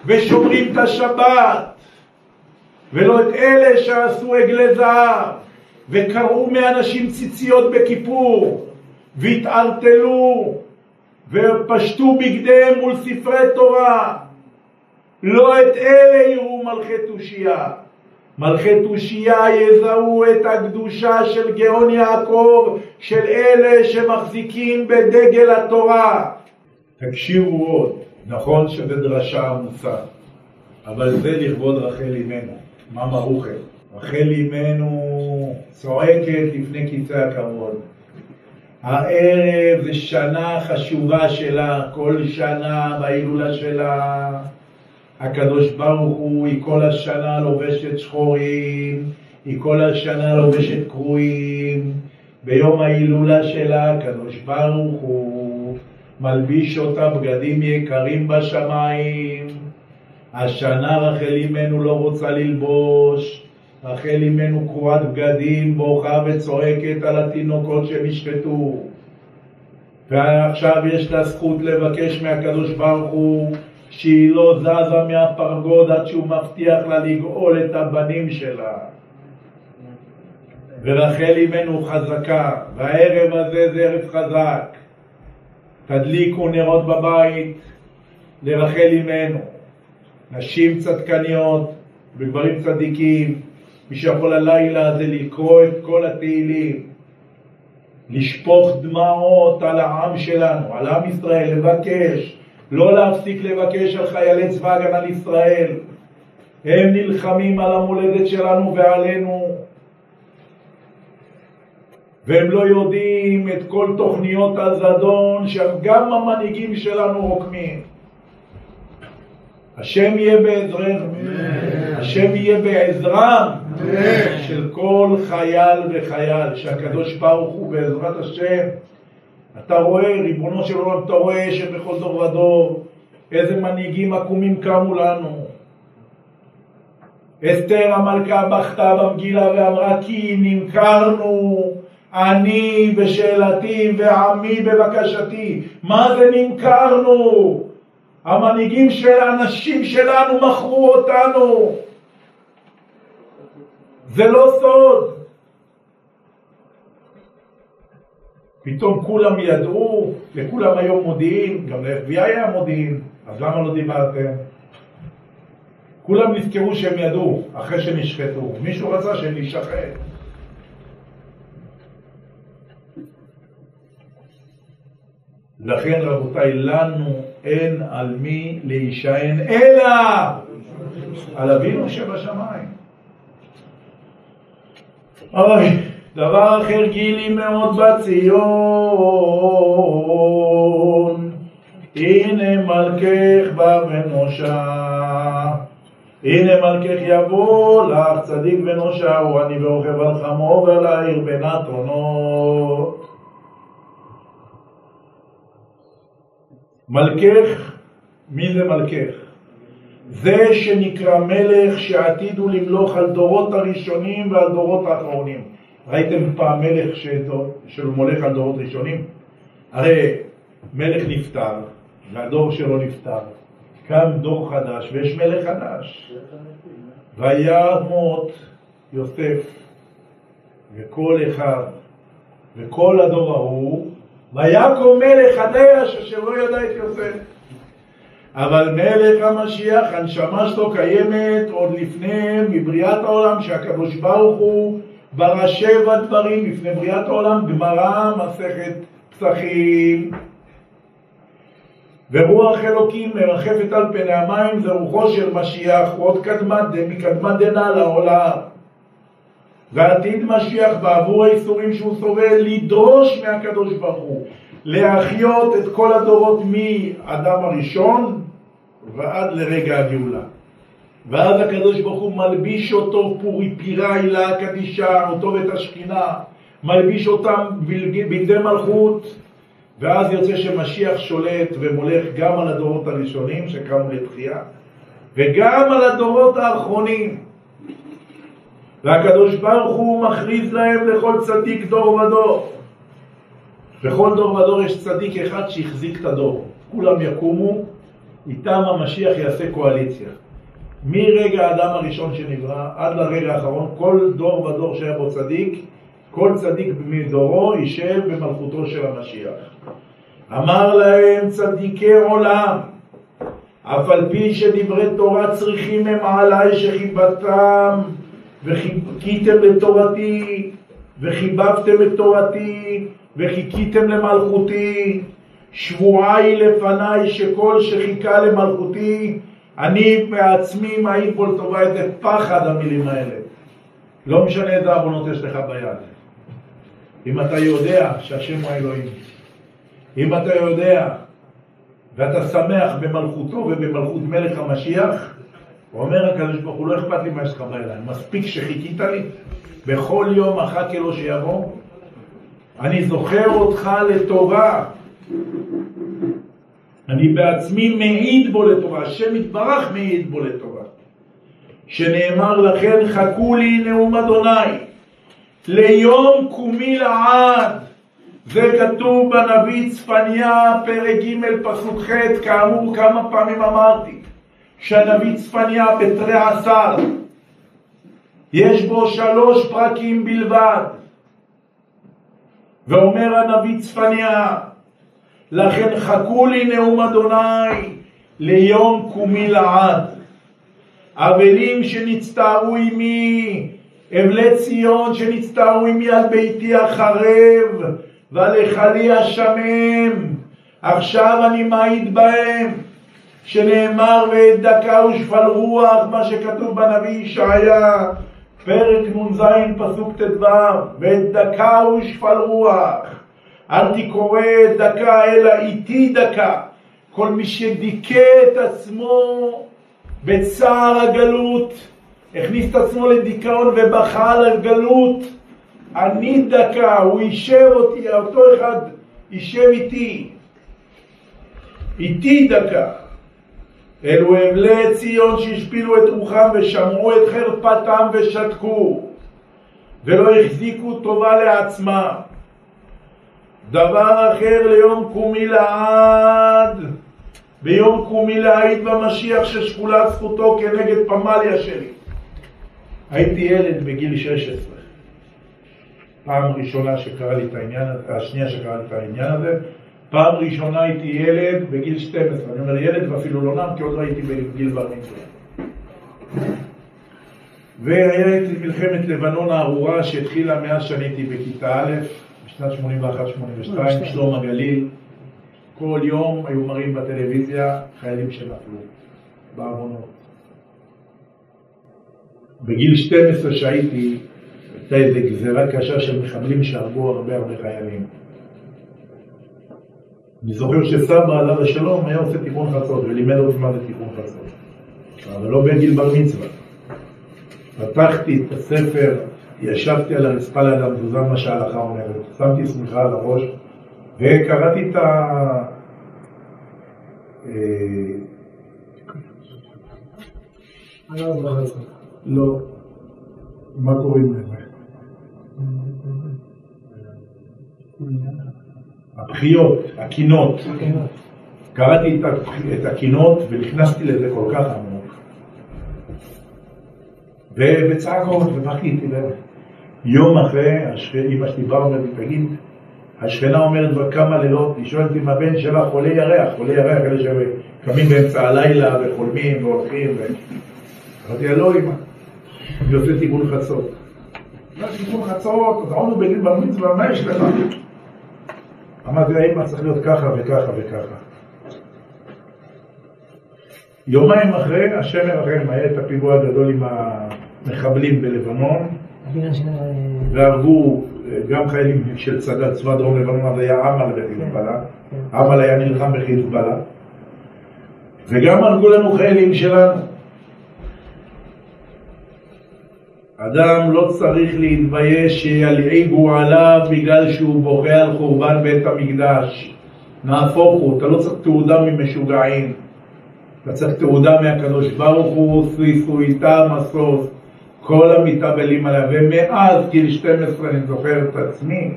ושומרים את השבת, ולא את אלה שעשו עגלי זהב וקראו מאנשים ציציות בכיפור והתערטלו ופשטו בגדיהם מול ספרי תורה. לא את אלה יראו מלכי תושייה. מלכי תושייה יזהו את הקדושה של גאון יעקב, של אלה שמחזיקים בדגל התורה. תקשיבו עוד, נכון שזה דרשה עמוסה, אבל זה לכבוד רחל אימנו. מה מרוכת? רחל אימנו צועקת לפני קיצה הכבוד. הערב זה שנה חשובה שלה, כל שנה בהילולה שלה. הקדוש ברוך הוא, היא כל השנה לובשת שחורים, היא כל השנה לובשת קרויים. ביום ההילולה שלה, הקדוש ברוך הוא מלביש אותה בגדים יקרים בשמיים. השנה רחל אימנו לא רוצה ללבוש. רחל אימנו קרועת בגדים, בוכה וצועקת על התינוקות שמשפטו. ועכשיו יש לה זכות לבקש מהקדוש ברוך הוא שהיא לא זזה מהפרגוד עד שהוא מבטיח לה לגאול את הבנים שלה. ורחל אימנו חזקה, והערב הזה זה ערב חזק. תדליקו נרות בבית לרחל אימנו. נשים צדקניות וגברים צדיקים, מי שיכול הלילה הזה לקרוא את כל התהילים, לשפוך דמעות על העם שלנו, על עם ישראל, לבקש, לא להפסיק לבקש על חיילי צבא הגנה לישראל. הם נלחמים על המולדת שלנו ועלינו, והם לא יודעים את כל תוכניות הזדון שגם המנהיגים שלנו רוקמים. השם יהיה בעזרנו, השם יהיה בעזרם של כל חייל וחייל, שהקדוש ברוך הוא בעזרת השם. אתה רואה, ריבונו של עולם, אתה רואה שבכל דור ודור איזה מנהיגים עקומים קמו לנו. אסתר המלכה בכתה במגילה ואמרה כי נמכרנו אני בשאלתי ועמי בבקשתי. מה זה נמכרנו? המנהיגים של האנשים שלנו מכרו אותנו. זה לא סוד. פתאום כולם ידעו, לכולם היום מודיעין, גם ל-FBI היה מודיעין, אז למה לא דיברתם? כולם נזכרו שהם ידעו, אחרי שנשחטו. מישהו רצה שהם נשחט. לכן רבותיי, לנו אין על מי להישען, אלא על אבינו שבשמיים. אוי, דבר אחר גילי מאוד בציון, הנה מלכך בא ונושע, הנה מלכך יבוא לך צדיק ונושע, הוא אני ורוכב על חמו ועל העיר בנתונו. מלכך, מי זה מלכך? זה שנקרא מלך שעתיד הוא למלוך על דורות הראשונים ועל דורות האחרונים. ראיתם פעם מלך שהוא מולך על דורות ראשונים? הרי מלך נפטר והדור שלו נפטר. קם דור חדש ויש מלך חדש. וימות יוסף וכל אחד וכל הדור ההוא. ויקום מלך חדש אשר לא ידע את יוסף. אבל מלך המשיח, הנשמה שלו קיימת עוד לפני מבריאת העולם, שהקדוש ברוך הוא ברא שבע דברים לפני בריאת העולם, גמרא, מסכת פסחים. ורוח אלוקים מרחפת על פני המים, זה רוחו של משיח, עוד מקדמת דנא לעולם. ועתיד משיח בעבור האיסורים שהוא סובל לדרוש מהקדוש ברוך הוא להחיות את כל הדורות מאדם הראשון ועד לרגע הגאולה. ואז הקדוש ברוך הוא מלביש אותו פורי פירה הילה הקדישה, אותו ואת השכינה, מלביש אותם בגדי מלכות, ואז יוצא שמשיח שולט ומולך גם על הדורות הראשונים שקמו לתחייה וגם על הדורות האחרונים. והקדוש ברוך הוא מכריז להם לכל צדיק דור ודור. בכל דור ודור יש צדיק אחד שהחזיק את הדור. כולם יקומו, איתם המשיח יעשה קואליציה. מרגע האדם הראשון שנברא עד לרגע האחרון, כל דור ודור שהיה בו צדיק, כל צדיק מדורו יישב במלכותו של המשיח. אמר להם צדיקי עולם, אף על פי שדברי תורה צריכים הם עליי שחיבתם, וחיכיתם לתורתי וחיבבתם את תורתי וחיכיתם למלכותי, שבועי לפניי שכל שחיכה למלכותי אני מעצמי מעיד בו לטובה. איזה פחד המילים האלה. לא משנה את העוונות יש לך ביד, אם אתה יודע שהשם הוא האלוהים, אם אתה יודע ואתה שמח במלכותו ובמלכות מלך המשיח. הוא אומר הקדוש ברוך הוא, לא אכפת לי מה יש לך בעיניים, מספיק שחיכית לי, בכל יום אחת אלו שיבוא, אני זוכר אותך לטובה, אני בעצמי מעיד בו לטובה, השם יתברך מעיד בו לטובה, שנאמר לכן חכו לי נאום אדוני, ליום קומי לעד, זה כתוב בנביא צפניה פרק ג' פסוק ח', כאמור כמה פעמים אמרתי, שהנביא צפניה בתרי עשר יש בו 3 פרקים בלבד, ואומר הנביא צפניה לכן חכו לי נאום אדוני ליום קומי לעד, אבלים שנצטערו עמי, אבלי ציון שנצטערו עמי על ביתי החרב ועל היכלי השמם, עכשיו אני מעיד בהם, שנאמר ודקה ושפל רוח, מה שכתוב בנביא ישעיה פרק נ"ז פסוק ט"ו, ודקה ושפל רוח אל תקרא דקה אלא איתי דקה. כל מי שדיקה את עצמו בצער הגלות, הכניס את עצמו לדיכאון ובכה על הגלות, אני דקה, הוא יישב אותי, אותו אחד יישב איתי, איתי דקה. אלו אבלי ציון שהשפילו את רוחם ושמעו את חרפתם ושתקו, ולא החזיקו טובה לעצמה, דבר אחר ליום קומי לעד. ביום קומי להעיד במשיח ששפולה זכותו כנגד פמליה שלי. הייתי ילד בגיל 16, פעם ראשונה שקרה לי את העניין, השנייה שקרה לי את העניין הזה. פעם ראשונה הייתי ילד בגיל 12, אני אומר ילד ואפילו לא נם, כי עוד הייתי בגיל בר מצווה. והיה את מלחמת לבנון הארורה שהתחילה מאז שהייתי בכיתה א', בשנת 81-82, שלום הגליל. כל יום היו מראים בטלוויזיה חיילים שנפלו בארונות. בגיל 12 שהייתי, הייתה איזו גזרה קשה של מחבלים שהרגו הרבה חיילים. אני זוכר שסבא עליו השלום היה עושה תיקון חצות ולימד אותי מה זה תיקון חצות, אבל לא בגיל בר מצווה. פתחתי את הספר, ישבתי על הרצפה ליד המזוזה, מה שההלכה אומרת, שמתי שמיכה על הראש וקראתי את לא, מה קוראים לזה? הבחיות, הקינות. קראתי את הקינות ונכנסתי לזה כל כך עמוק. ובצעקות, ובכיתי לב. יום אחרי, אמא שלי באה אומרת, תגיד, השכנה אומרת כבר כמה לילות, היא שואלת עם הבן שלה, חולה ירח, חולה ירח, אלה שקמים באמצע הלילה וחולמים והולכים. אמרתי, לא אמא, אני עושה תיקון חצות. מה תיקון חצות? עונו בגיל בר מצווה, מה יש לך? אמרתי, האמא צריך להיות ככה וככה וככה. יומיים אחרי, השם מרחם, היה את הפיגוע הגדול עם המחבלים בלבנון, והרגו גם חיילים של צדד, צבא דרום לבנון, אז היה עמל בחיזבאללה, עמל היה נלחם בחיזבאללה, וגם הרגו לנו חיילים שלנו. אדם לא צריך להתבייש שילעיגו עליו בגלל שהוא בוכה על חורבן בית המקדש. נהפוך הוא, אתה לא צריך תעודה ממשוגעים, אתה צריך תעודה מהקדוש ברוך הוא, סריסו איתה מסוס, כל המתאבלים עליו. ומאז גיל 12 אני זוכר את עצמי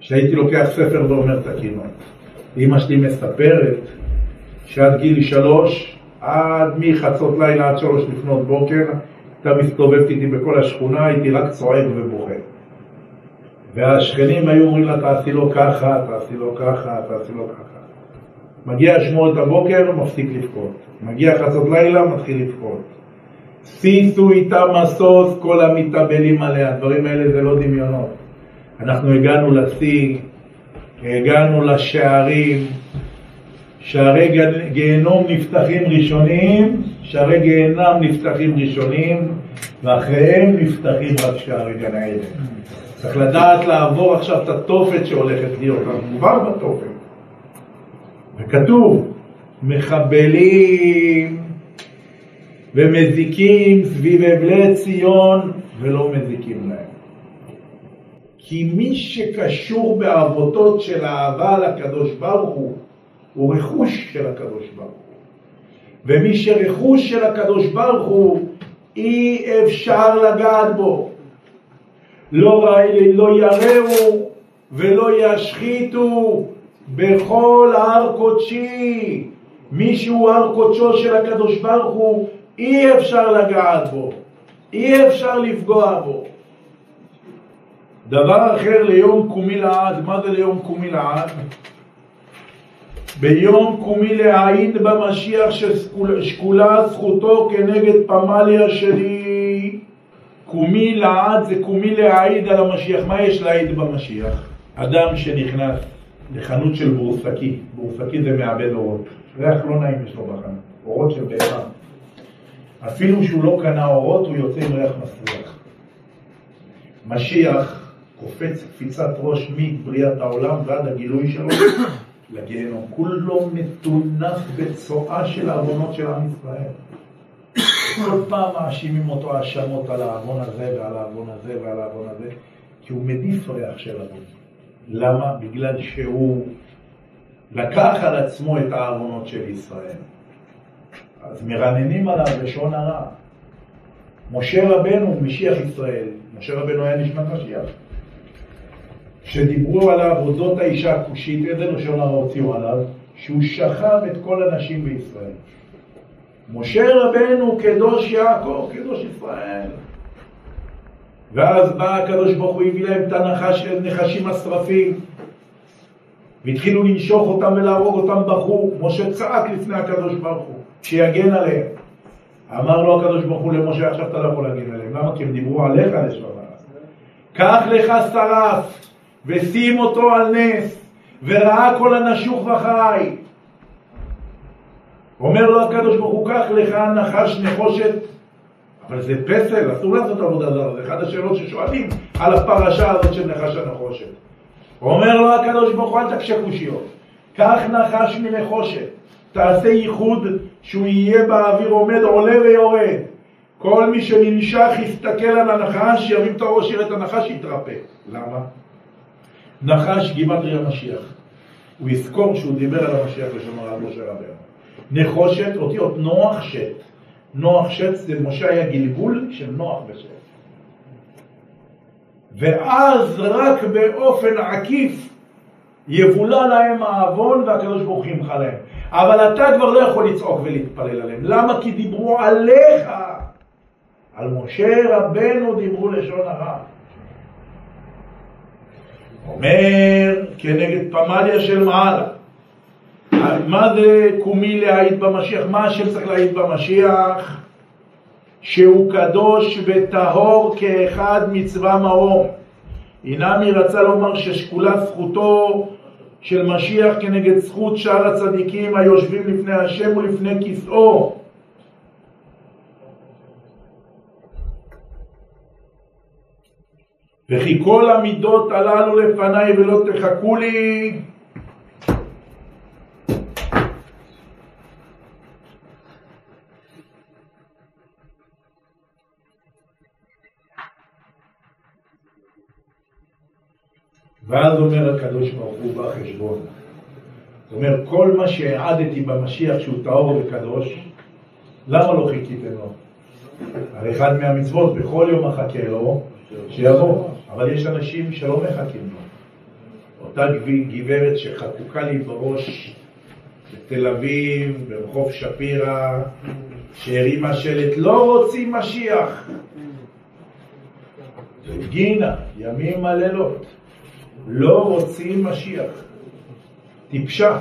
שהייתי לוקח ספר ואומר את הקינות. אמא שלי מספרת שעד גיל 3, עד מחצות לילה עד 3 לפנות בוקר, אתה מסתובבת איתי בכל השכונה, הייתי רק צועק ובוכה. והשכנים היו אומרים לה, תעשי לו ככה, תעשי לו ככה, תעשי לו ככה. מגיע 8 הבוקר, מפסיק לבכות. מגיע חצות לילה, מתחיל לבכות. סיסו איתה מסוס, כל המתאבלים עליה. הדברים האלה זה לא דמיונות. אנחנו הגענו לצי, הגענו לשערים, שערי גיהנום נפתחים ראשונים, שערי גיהנם נפתחים ראשונים, ואחריהם נפתחים רק שערי גן העדן. צריך לדעת לעבור עכשיו את התופת שהולכת להיות, כבר בתופת. וכתוב, מחבלים ומזיקים סביב אבלי ציון ולא מזיקים להם. כי מי שקשור בעבותות של האהבה לקדוש ברוך הוא, הוא רכוש של הקדוש ברוך הוא. ומי שרכוש של הקדוש ברוך הוא, אי אפשר לגעת בו. לא יראו ולא ישחיתו בכל הר קודשי. מי שהוא הר קודשו של הקדוש ברוך הוא, אי אפשר לגעת בו, אי אפשר לפגוע בו. דבר אחר ליום קומי לעד. מה זה ליום קומי לעד? ביום קומי להעיד במשיח ששקולה זכותו כנגד פמליה שלי. קומי לעד זה קומי להעיד על המשיח. מה יש להעיד במשיח? אדם שנכנס לחנות של בורסקי, בורסקי זה מעבד אורות, ריח לא נעים יש לו בחנות, אורות של בהמה. אפילו שהוא לא קנה אורות הוא יוצא עם ריח מסריח. משיח קופץ קפיצת ראש מבריאת העולם ועד הגילוי שלו לגיהנום, כולו מתונף בצואה של העוונות של עם ישראל. כל פעם מאשימים אותו האשמות על העוון הזה ועל העוון הזה ועל העוון הזה, כי הוא מדיף ריח של עוון. למה? בגלל שהוא לקח על עצמו את העוונות של ישראל. אז מרננים עליו לשון הרע. משה רבנו הוא משיח ישראל. משה רבנו היה נשמת משיח. כשדיברו עליו, וזאת האישה הכושית, איזה לשון הרע הוציאו עליו? שהוא שכב את כל הנשים בישראל. משה רבנו קדוש יעקב, קדוש ישראל. ואז בא הקדוש ברוך הוא, הביא להם את הנחשים השרפים, והתחילו לנשוך אותם ולהרוג אותם בחור. משה צעק לפני הקדוש ברוך הוא, שיגן עליהם. אמר לו הקדוש ברוך הוא למשה, עכשיו אתה לא יכול להגן עליהם. למה? כי הם דיברו עליך לשון הרע. קח לך שרף, ושים אותו על נס, וראה כל הנשוך וחי. אומר לו הקדוש ברוך הוא, קח לך נחש נחושת, אבל זה פסל, אסור לעשות עבודה זרה. זה אחת השאלות ששואלים על הפרשה הזאת של נחש הנחושת. אומר לו הקדוש ברוך הוא, אל תקשה קושיות, קח נחש מנחושת, תעשה ייחוד שהוא יהיה באוויר עומד, עולה ויורד. כל מי שננשך יסתכל על הנחש, ירים את הראש, יראה את הנחש, יתרפא. למה? נחש גימטריה משיח. הוא יזכור שהוא דיבר על המשיח לשון הרע משה רבנו. נחושת, אותיות נוח שת. נוח שת זה משה היה גלגול של נוח בשת. ואז רק באופן עקיף יבולה להם העוון והקדוש ברוך הוא ימחה להם. אבל אתה כבר לא יכול לצעוק ולהתפלל עליהם. למה? כי דיברו עליך. על משה רבנו דיברו לשון הרע. אומר כנגד פמליה של מעלה. מה זה קומי להעיד במשיח? מה השם צריך להעיד במשיח? שהוא קדוש וטהור כאחד מצווה מאור. אינמי רצה לומר ששקולה זכותו של משיח כנגד זכות שאר הצדיקים היושבים לפני השם ולפני כיסאו. וכי כל המידות הללו לפניי ולא תחכו לי. ואז אומר הקדוש ברוך הוא בחשבון. זאת אומרת, כל מה שהעדתי במשיח שהוא טהור וקדוש, למה לא חיכיתם לו? על אחד מהמצוות בכל יום מחכה לו, שיבוא. אבל יש אנשים שלא מחכים לו. אותה גברת שחקוקה לי בראש בתל אביב, ברחוב שפירא, שהרימה שלט, לא רוצים משיח. והפגינה, ימים הלילות. לא רוצים משיח. טיפשה.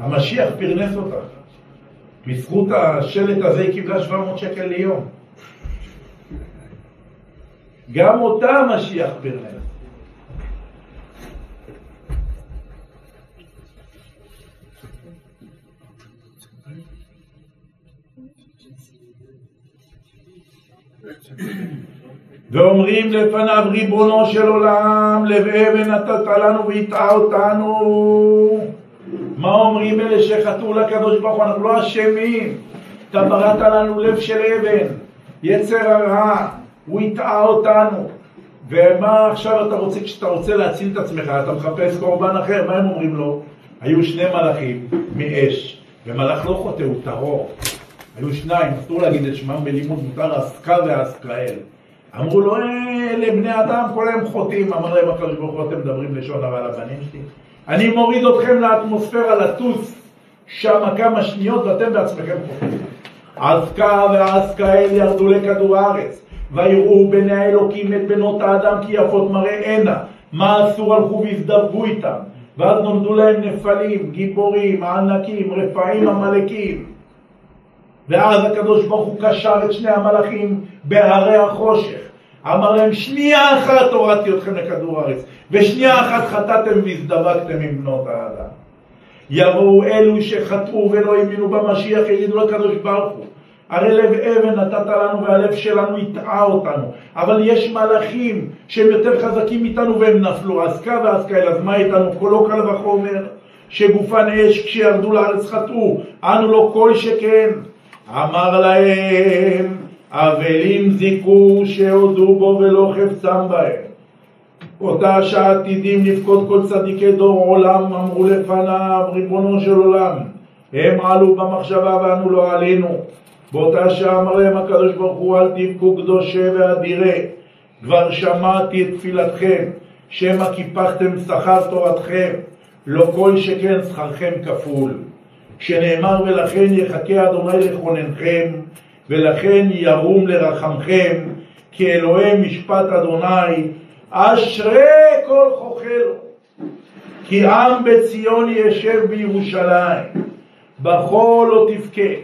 המשיח פרנס אותה. בזכות השלט הזה היא קיבלה 700 שקל ליום. גם אותה המשיח פרנס. ואומרים לפניו, ריבונו של עולם, לב אבן נתת לנו והטעה אותנו. מה אומרים אלה שחטאו לקדוש ברוך הוא? אנחנו לא אשמים. אתה בראת לנו לב של אבן, יצר הרע, הוא הטעה אותנו. ומה עכשיו אתה רוצה? כשאתה רוצה להציל את עצמך, אתה מחפש קורבן אחר. מה הם אומרים לו? היו שני מלאכים מאש, ומלאך לא חוטא, הוא טהור. היו שניים, אסור להגיד את שמם בלימוד, מותר עסקה ועסקאל. אמרו לו, אלה בני אדם, כל הם חוטאים. אמר להם הקדוש ברוך הוא, אתם מדברים לשון הרע לבנים שלי. אני מוריד אתכם לאטמוספירה לטוס שם כמה שניות, ואתם בעצמכם חוטאים. עזקה ועזקאל ירדו לכדור הארץ, ויראו בני האלוקים את בנות האדם כי יפות מראה הנה. מה אסור הלכו והזדברו איתם. ואז נולדו להם נפלים, גיבורים, ענקים, רפאים, עמלקים. ואז הקדוש ברוך הוא קשר את שני המלאכים בהרי החושך. אמר להם, שנייה אחת הורדתי אתכם לכדור הארץ, ושנייה אחת חטאתם והזדבקתם עם בנות האדם. יבואו אלו שחטאו ולא האמינו במשיח, יגידו לקדוש ברוך הוא, הרי לב אבן נתת לנו והלב שלנו הטעה אותנו, אבל יש מלאכים שהם יותר חזקים איתנו והם נפלו, עסקה ועסקה אל, אז מה איתנו? כולו קל וחומר שגופן אש כשירדו לארץ חטאו, אנו לא כל שכן. אמר להם, אבלים זיקו שהודו בו ולא חפצם בהם. אותה שעתידים לבכות כל צדיקי דור עולם, אמרו לפניו, ריבונו של עולם, הם עלו במחשבה ואנו לא עלינו. באותה שעה אמר להם הקדוש ברוך הוא, אל תבכו קדושה ואדירה, כבר שמעתי את תפילתכם, שמא קיפחתם שכר תורתכם, לא כל שכן שכרכם כפול. שנאמר ולכן יחכה אדוני לכוננכם, ולכן ירום לרחמכם, כי אלוהי משפט אדוני, אשרי כל חוכל. כי עם בציון ישב בירושלים, בכל לא תבכה,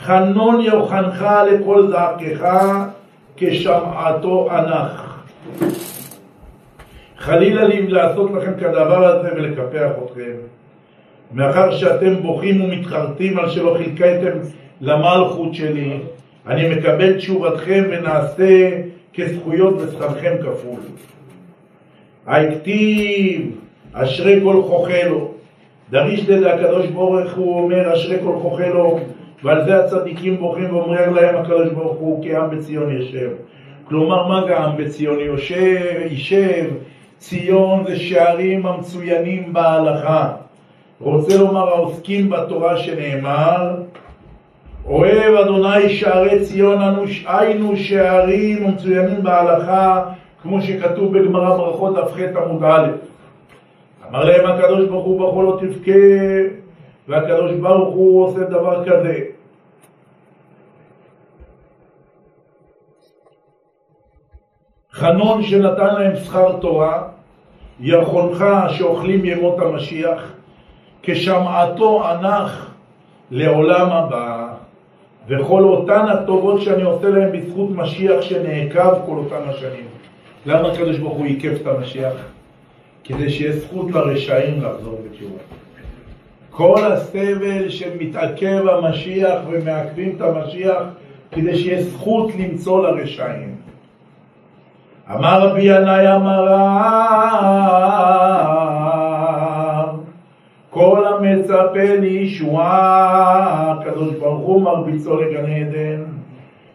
חנון יוחנך לכל זעקך, כשמעתו ענך. חלילה לי לעשות לכם כדבר הזה ולקפח אתכם, מאחר שאתם בוכים ומתחרטים על שלא חלקתם למלכות שלי, אני מקבל תשובתכם ונעשה כזכויות ושכרכם כפול. הכתיב אשרי כל חוכלו, דריש לזה הקדוש ברוך הוא אומר אשרי כל חוכלו, ועל זה הצדיקים בוכים ואומר להם הקדוש ברוך הוא כי עם בציון ישב. כלומר מה גם בציון ישב? ציון זה שערים המצוינים בהלכה. רוצה לומר העוסקים בתורה שנאמר אוהב אדוני שערי ציון היינו שערים המצוינים בהלכה, כמו שכתוב בגמרא ברכות דף ח' עמוד א'. אמר להם הקדוש ברוך הוא בכל לא תבכה, והקדוש ברוך הוא עושה דבר כזה. חנון שנתן להם שכר תורה, ירחונך שאוכלים ימות המשיח, כשמעתו ענך לעולם הבא, וכל אותן הטובות שאני עושה להם בזכות משיח שנעקב כל אותן השנים. למה הקדוש ברוך הוא עיכב את המשיח? כדי שיהיה זכות לרשעים לחזור בתשובה. כל הסבל שמתעכב המשיח ומעכבים את המשיח, כדי שיהיה זכות למצוא לרשעים. אמר רבי ינאי אמר כל המצפה לישועה הקדוש ברוך הוא מרביצו לגן עדן,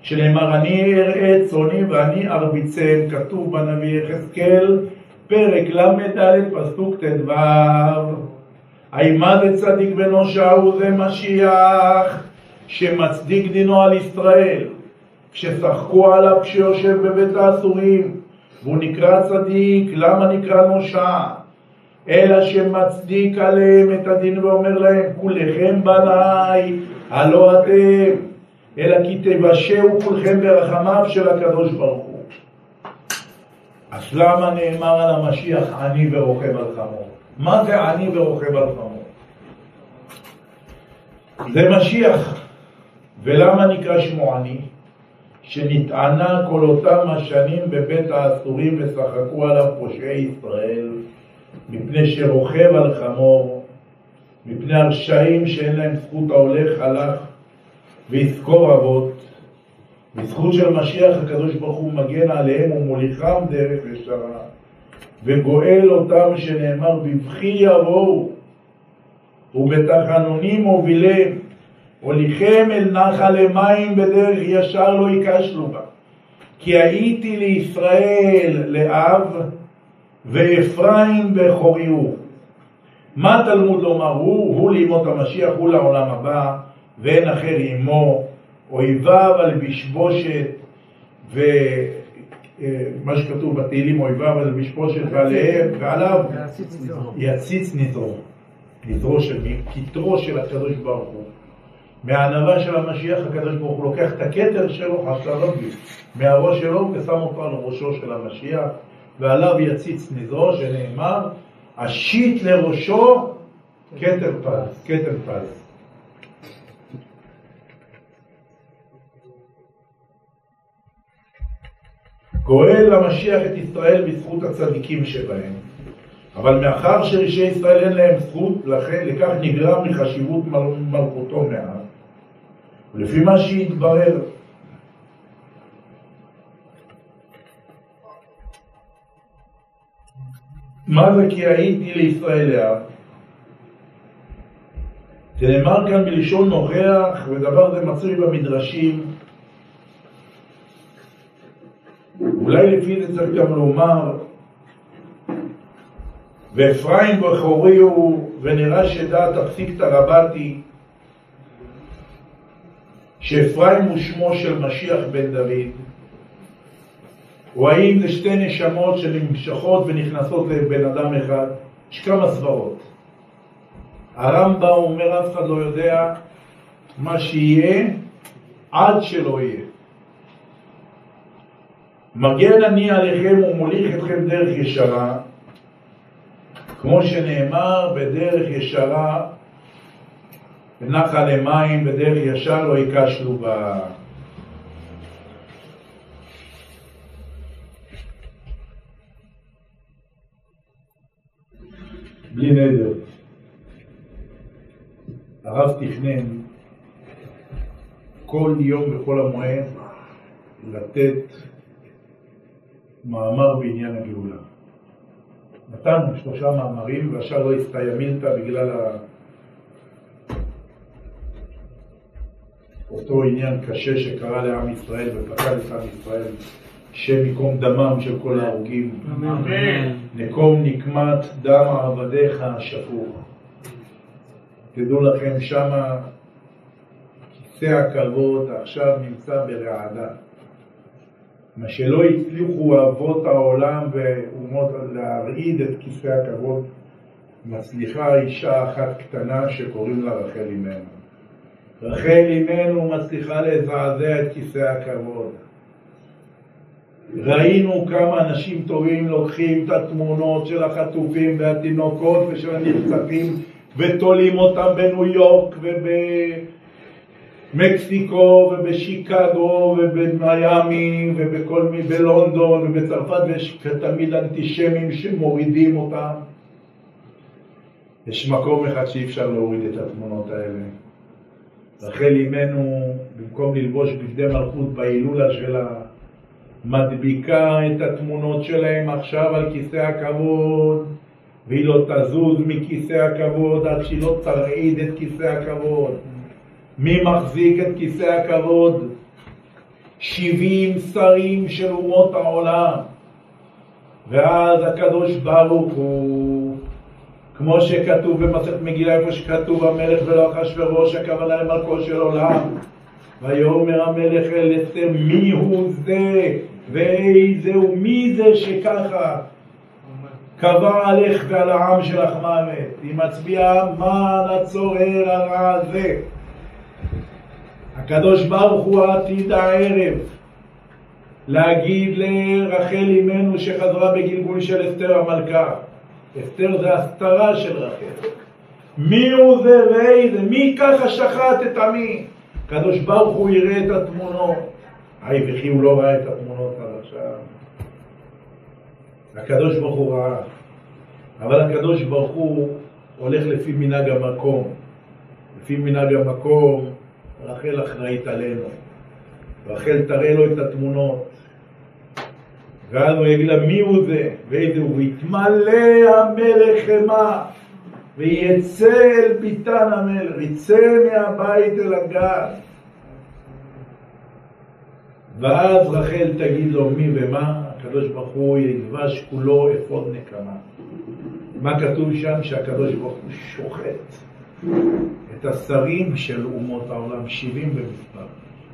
שנאמר אני אראה צאני ואני ארביצם, כתוב בנביא יחזקאל פרק ל"ד פסוק ט"ו. הימה זה צדיק בנושע הוא זה משיח שמצדיק דינו על ישראל, כששחקו עליו כשיושב בבית האסורים, והוא נקרא צדיק. למה נקרא נושע? אלא שמצדיק עליהם את הדין ואומר להם כולכם בניי הלא אתם, אלא כי תבשעו כולכם ברחמיו של הקדוש ברוך הוא. אז למה נאמר על המשיח עני ורוכב על חמור? מה זה עני ורוכב על חמור? זה משיח. ולמה נקרא שמו עני? שנטענה כל אותם השנים בבית האסורים ושחקו עליו פושעי ישראל, מפני שרוכב על חמור, מפני הרשעים שאין להם זכות ההולך הלך ויזכור אבות. בזכות של משיח הקדוש ברוך הוא מגן עליהם ומוליכם דרך ישרה וגואל אותם, שנאמר בבכי יבואו ובתחנונים מובילם, הוליכם אל נחל מים בדרך ישר לא ייכשלו בה, כי הייתי לישראל לאב ואפרים בכוריו. מה תלמוד לומר? הוא לימות המשיח, הוא לעולם הבא ואין אחר עמו, אויביו על בשבושת, ומה שכתוב בתהילים אויביו על בשבושת ועליהם ועליו יציץ נזרו. נזרו של מי? כתרו של הקדוש ברוך הוא. מהענווה של המשיח הקדוש ברוך הוא לוקח את הכתר שלו חסלוגי מהראש שלו ושם אותו על ראשו של המשיח, ועליו יציץ נזרו שנאמר השיט לראשו כתר פז, כתר פז. גואל המשיח את ישראל בזכות הצדיקים שבהם, אבל מאחר שרישי ישראל אין להם זכות, לכך נגרם מחשיבות מלכותו מעט. ולפי מה שהתברר, מה זה כי הייתי לישראל לאב? זה נאמר כאן בלשון נוכח, ודבר זה מצוי במדרשים. אולי לפי זה צריך גם לומר ואפרים בכורי הוא, ונראה שדעת הפסיקתא רבתי שאפרים הוא שמו של משיח בן דוד, או האם זה שתי נשמות שנמשכות ונכנסות לבן אדם אחד? יש כמה סברות. הרמב"ם אומר, אף אחד לא יודע מה שיהיה עד שלא יהיה. מגן אני עליכם ומוליך אתכם דרך ישרה, כמו שנאמר, בדרך ישרה ונחל למים, בדרך ישר לא יקשנו בה. בלי נדר. הרב תכנן כל יום וכל המועד לתת מאמר בעניין הגאולה. נתנו 3 מאמרים והשאר לא הסתיימנת בגלל אותו עניין קשה שקרה לעם ישראל ופקד את עם ישראל, שם יקום דמם של כל ההרוגים. אמן. נקום נקמת דם עבדיך השפוך. תדעו לכם, שמה כיסא הכבוד עכשיו נמצא ברעדה. מה שלא הצליחו אבות העולם ואומות להרעיד את כיסא הכבוד, מצליחה אישה אחת קטנה שקוראים לה רחל אימנו. רחל אימנו מצליחה לזעזע את כיסא הכבוד. ראינו כמה אנשים טובים לוקחים את התמונות של החטופים והתינוקות ושל הנרצחים ותולים אותם בניו יורק ובמקסיקו ובשיקגו ובמייאמי ובכל מי בלונדון ובצרפת, ויש תמיד אנטישמים שמורידים אותם. יש מקום אחד שאי אפשר להוריד את התמונות האלה. רחל אימנו, במקום ללבוש בגדי מלכות בהילולה שלה, מדביקה את התמונות שלהם עכשיו על כיסא הכבוד, והיא לא תזוז מכיסא הכבוד עד שהיא לא תרעיד את כיסא הכבוד. מי מחזיק את כיסא הכבוד? 70 שרים של אומות העולם. ואז הקדוש ברוך הוא, כמו שכתוב במסכת מגילה, כמו שכתוב המלך ולא אחשוורוש, הכוונה למלכו של עולם, ויאמר המלך אל אסתר, מי הוא זה ואיזה הוא, מי זה שככה קבע עליך ועל העם שלך מוות? היא מצביעה מה לצורר הרע הזה. הקדוש ברוך הוא העתיד הערב להגיד לרחל אימנו שחזרה בגלגול של אסתר המלכה. אסתר זה הסתרה של רחל. מי הוא זה ואיזה, מי ככה שחט את עמי? הקדוש ברוך הוא יראה את התמונות. היי וכי הוא לא ראה את התמונות עד עכשיו. הקדוש ברוך הוא ראה, אבל הקדוש ברוך הוא הולך לפי מנהג המקום. לפי מנהג המקום רחל אחראית עלינו. רחל תראה לו את התמונות, ואז הוא יגיד לה מי הוא זה ואיזה הוא, יתמלא המלך חמה ויצא אל ביתן המלך, יצא מהבית אל הגן. ואז רחל תגיד לו מי ומה, הקדוש ברוך הוא ילבש כולו אפוד נקמה. מה כתוב שם? שהקדוש ברוך הוא שוחט את השרים של אומות העולם, 70 במספר.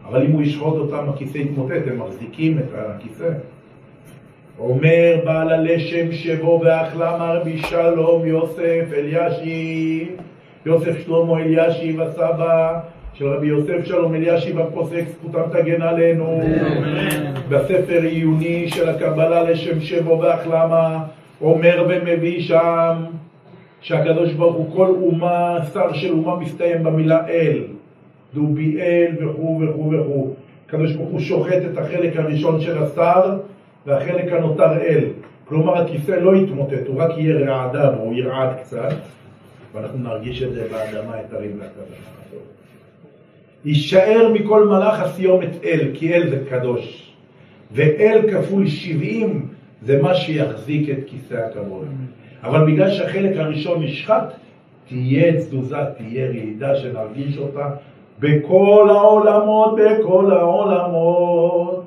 אבל אם הוא ישחוט אותם, הכיסא יתמוטט, הם מחזיקים את הכיסא. אומר בעל הלשם שבו ואכלה מרבי שלום יוסף אלישיב, יוסף שלמה אלישיב הסבא של רבי יוסף שלום אלישיב הפוסק, זכותם תגן עלינו. בספר עיוני של הקבלה לשם שבו ואכלמה אומר ומביא שם שהקדוש ברוך הוא כל אומה, שר של אומה מסתיים במילה אל, דובי אל וכו וכו וכו. הקדוש ברוך הוא שוחט את החלק הראשון של השר והחלק הנותר אל. כלומר הכיסא לא יתמוטט, הוא רק יהיה רעדה, הוא ירעד קצת, ואנחנו נרגיש את זה באדמה, את הרים והקדוש. יישאר מכל מלאך הסיומת אל, כי אל זה קדוש. ואל כפול 70 זה מה שיחזיק את כיסא הכבוד. אבל בגלל שהחלק הראשון נשחט, תהיה תזוזה, תהיה רעידה שנרגיש אותה בכל העולמות, בכל העולמות.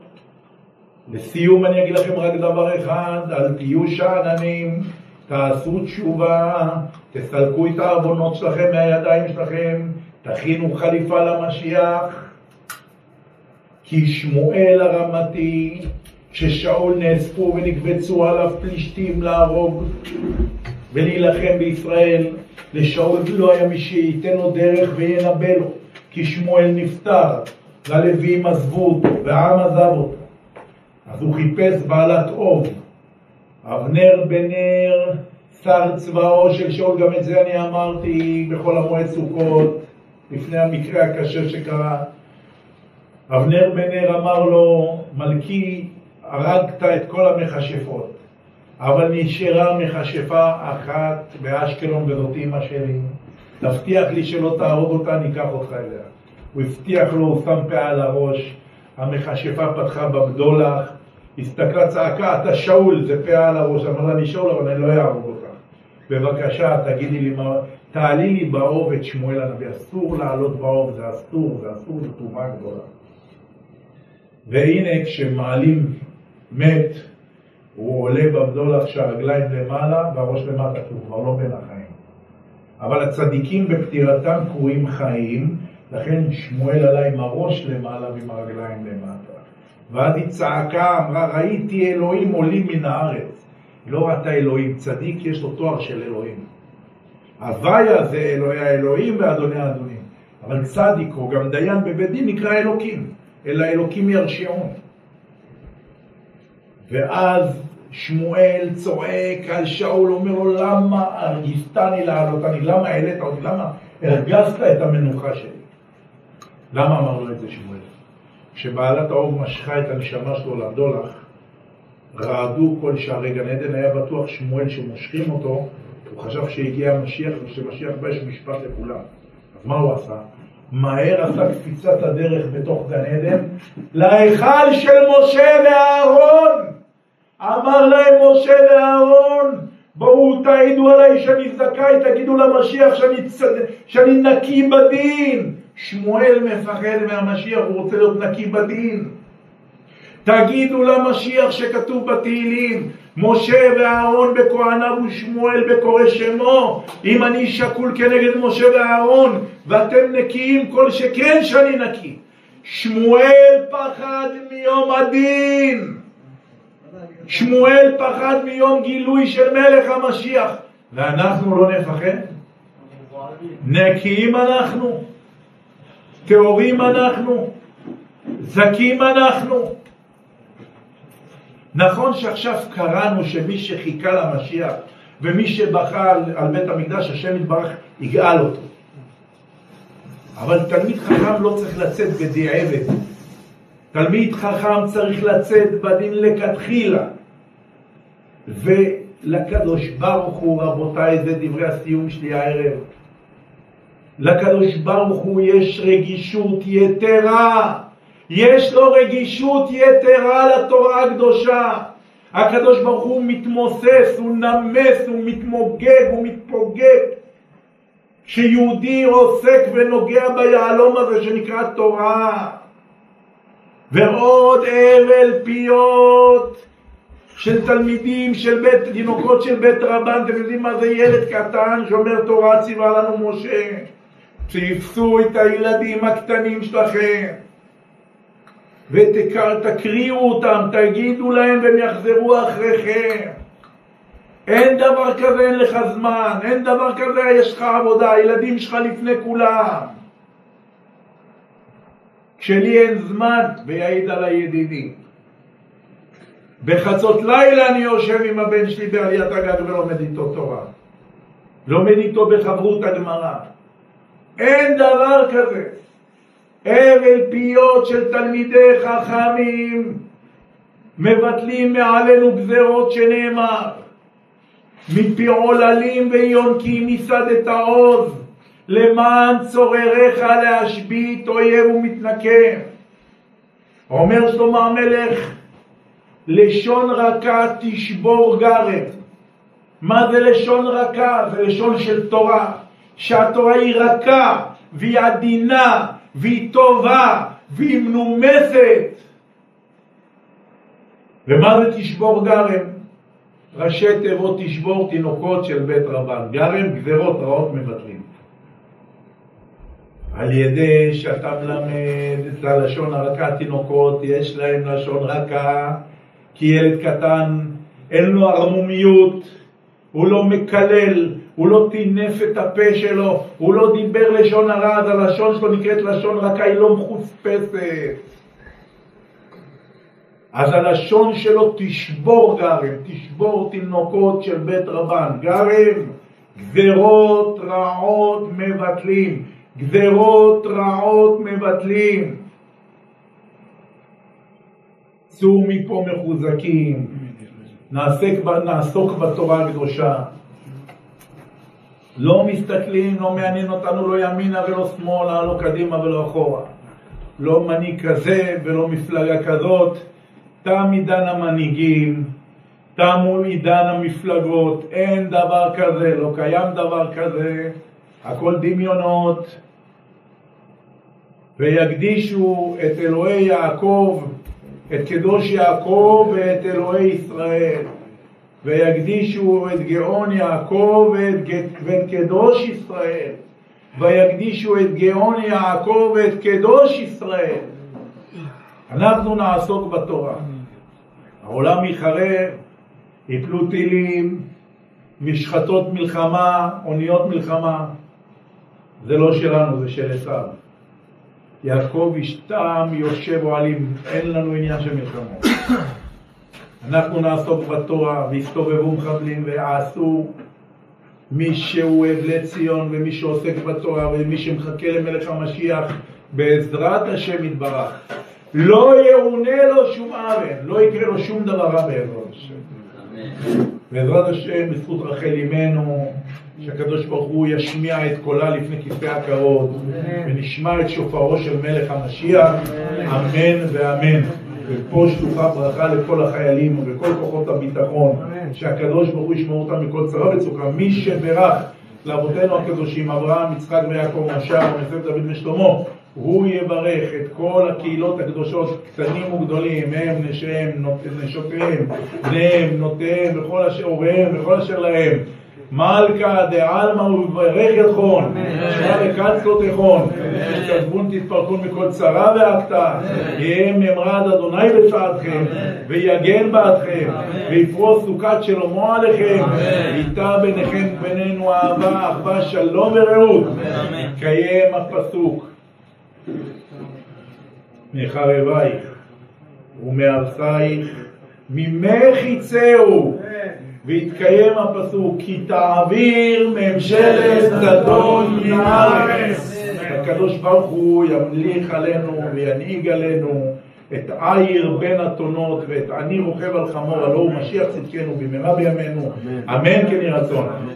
לסיום אני אגיד לכם רק דבר אחד, אל תהיו שאננים, תעשו תשובה, תסלקו את העוונות שלכם מהידיים שלכם, תכינו חליפה למשיח, כי שמואל הרמתי, כששאול נאספו ונקבצו עליו פלישתים להרוג ולהילחם בישראל, לשאול לא היה מי שייתן לו דרך וינבא לו, כי שמואל נפטר, והלוויים עזבו אותו, והעם עזב אותו. אז הוא חיפש בעלת אוב. אבנר בנר, שר צבאו של שאול, גם את זה אני אמרתי בכל המועד סוכות, לפני המקרה הקשה שקרה. אבנר בנר אמר לו, מלכי, הרגת את כל המכשפות, אבל נשארה מכשפה אחת באשקלון, וזאת אמא שלי. תבטיח לי שלא תהרוג אותה, ניקח אותך אליה. הוא הבטיח לו, הוא שם פה על הראש, המכשפה פתחה בבדולח, הסתכלה, צעקה, אתה שאול, זה פה על הראש. אמר לה, אני שאול, אבל אני לא אהרוג אותך. בבקשה, תגידי לי מה... תעלי לי באוב את שמואל הנביא. אסור לעלות באוב, זה אסור, זה אסור, זה טומאה גדולה. והנה, כשמעלים מת, הוא עולה בבדולח שהרגליים למעלה והראש למטה, כי הוא כבר לא בין החיים. אבל הצדיקים בפטירתם קרויים חיים, לכן שמואל עלה עם הראש למעלה ועם הרגליים למטה. ואז היא צעקה, אמרה, ראיתי אלוהים עולים מן הארץ. לא ראתה אלוהים, צדיק יש לו תואר של אלוהים. הוויה זה אלוהי האלוהים ואדוני האדונים. אבל צדיק או גם דיין בבית דין נקרא אלוקים, אלא אלוקים ירשיעון. ואז שמואל צועק על שאול, אומר לו, למה הרגיסתני להעלותני? למה העלית אותי? למה הרגזת את המנוחה שלי? למה אמר לו את זה שמואל? כשבעלת האוב משכה את הנשמה שלו לבדולח, רעדו כל שערי גן עדן. היה בטוח שמואל שמושכים אותו, הוא חשב שהגיע המשיח, ושמשיח בא יש משפט לכולם. אז מה הוא עשה? מהר עשה קפיצת הדרך בתוך גן עדן, להיכל של משה ואהרון. אמר להם משה ואהרון, בואו תעידו עליי שאני זכאי, תגידו למשיח שאני נקי בדין. שמואל מפחד מהמשיח, הוא רוצה להיות נקי בדין. תגידו למשיח שכתוב בתהילים, משה ואהרון בכהניו ושמואל בקורא שמו, אם אני שקול כנגד משה ואהרון ואתם נקיים, כל שכן שאני נקי. שמואל פחד מיום הדין, שמואל פחד מיום גילוי של מלך המשיח. ואנחנו לא נפחד? נקיים אנחנו, תאורים אנחנו, זקים אנחנו. נכון שעכשיו קראנו שמי שחיכה למשיח ומי שבכה על בית המקדש, השם יתברך יגאל אותו. אבל תלמיד חכם לא צריך לצאת בדיעבד. תלמיד חכם צריך לצאת בדין לכתחילה. ולקדוש ברוך הוא, רבותיי, זה דברי הסיום שלי הערב, לקדוש ברוך הוא יש רגישות יתרה. יש לו רגישות יתרה לתורה הקדושה. הקדוש ברוך הוא מתמוסס, הוא נמס, הוא מתמוגג, הוא מתפוגג. כשיהודי עוסק ונוגע ביעלום הזה שנקרא תורה. ועוד אבל פיות של תלמידים, של בית תינוקות, של בית רבן. אתם יודעים מה זה ילד קטן שאומר תורה ציווה לנו משה. תפסו את הילדים הקטנים שלכם ותקריאו אותם, תגידו להם והם יחזרו אחריכם. אין דבר כזה, אין לך זמן, אין דבר כזה, יש לך עבודה, הילדים שלך לפני כולם. כשלי אין זמן, ויעיד עלי ידידי, בחצות לילה אני יושב עם הבן שלי בעליית הגג ולומד איתו תורה, לומד איתו בחברות הגמרא. אין דבר כזה. אבל פיות של תלמידי חכמים מבטלים מעלינו גזרות שנאמר, מפי עוללים ויונקים יסדת העוז, למען צורריך להשבית אויב ומתנקם. אומר שלמה המלך, לשון רכה תשבור גרב. מה זה לשון רכה? זה לשון של תורה, שהתורה היא רכה והיא עדינה והיא טובה והיא מנומסת. ומה זה תשבור גרם? ראשי תיבות תשבור תינוקות של בית רבן. גרם, גזרות רעות מבטלים. על ידי שאתה מלמד את הלשון הרכה. תינוקות יש להם לשון רכה, כי ילד קטן אין לו הרמומיות, הוא לא מקלל, הוא לא טינף את הפה שלו, הוא לא דיבר לשון הרע, אז הלשון שלו נקראת לשון רכה, היא לא מחוספסת. אז הלשון שלו תשבור גרם, תשבור תינוקות של בית רבן. גרם, גזרות רעות מבטלים, גזרות רעות מבטלים. צאו מפה מחוזקים, נעסוק בתורה הקדושה. לא מסתכלים, לא מעניין אותנו, לא ימינה ולא שמאלה, לא קדימה ולא אחורה. לא מנהיג כזה ולא מפלגה כזאת. תם עידן המנהיגים, תם עידן המפלגות, אין דבר כזה, לא קיים דבר כזה, הכל דמיונות. ויקדישו את אלוהי יעקב, את קדוש יעקב ואת אלוהי ישראל, ויקדישו את גאון יעקב ואת קדוש ישראל, ויקדישו את גאון יעקב ואת קדוש ישראל. אנחנו נעסוק בתורה. העולם יחרב, יפלו טילים, משחטות מלחמה, אוניות מלחמה. זה לא שלנו, זה של עשיו. יעקב ישתם יושב אוהלים, אין לנו עניין של מלחמה. אנחנו נעסוק בתורה, והסתובבו מחבלים ועשו מי שהוא אבלי ציון ומי שעוסק בתורה ומי שמחכה למלך המשיח בעזרת השם יתברך. לא יאונה לו שום עוון, לא יקרה לו שום דבר רע בעזרת השם. בעזרת השם, בזכות רחל אימנו, שהקדוש ברוך הוא ישמיע את קולה לפני כיסא הכבוד, ונשמע את שופרו של מלך המשיח, אמן ואמן. ופה שלוחה ברכה לכל החיילים ולכל כוחות הביטחון, שהקדוש ברוך הוא ישמעו אותם מכל צרה וצוקה. מי שברך לאבותינו הקדושים, אברהם, יצחק ויעקב, משה, יוסף, דוד ושלמה, הוא יברך את כל הקהילות הקדושות, קטנים וגדולים, הם, נשותיהם, בניהם, בנותיהם, וכל אשר הוריהם, וכל אשר להם. מלכה דעלמא וברך ידכון, שמע בקצותיכון, שתשתבון תתפרקון מכל צרה והקטה, יהיה ממרד אדוני בצעדכם, ויגן בעדכם, ויפרוס סוכת שלמה עליכם, איתה ביניכם בינינו אהבה, אחווה, שלום ורעות, קיים הפסוק. מחרבייך ומהרסייך ממך יצאו, והתקיים הפסוק כי תעביר ממשלת זדון מן הארץ. הקדוש ברוך הוא ימליך עלינו וינהיג עלינו את עיר בין אתונות ואת אני רוכב על חמור, הלא הוא משיח צדקנו במהרה בימינו, אמן כן יהי רצון.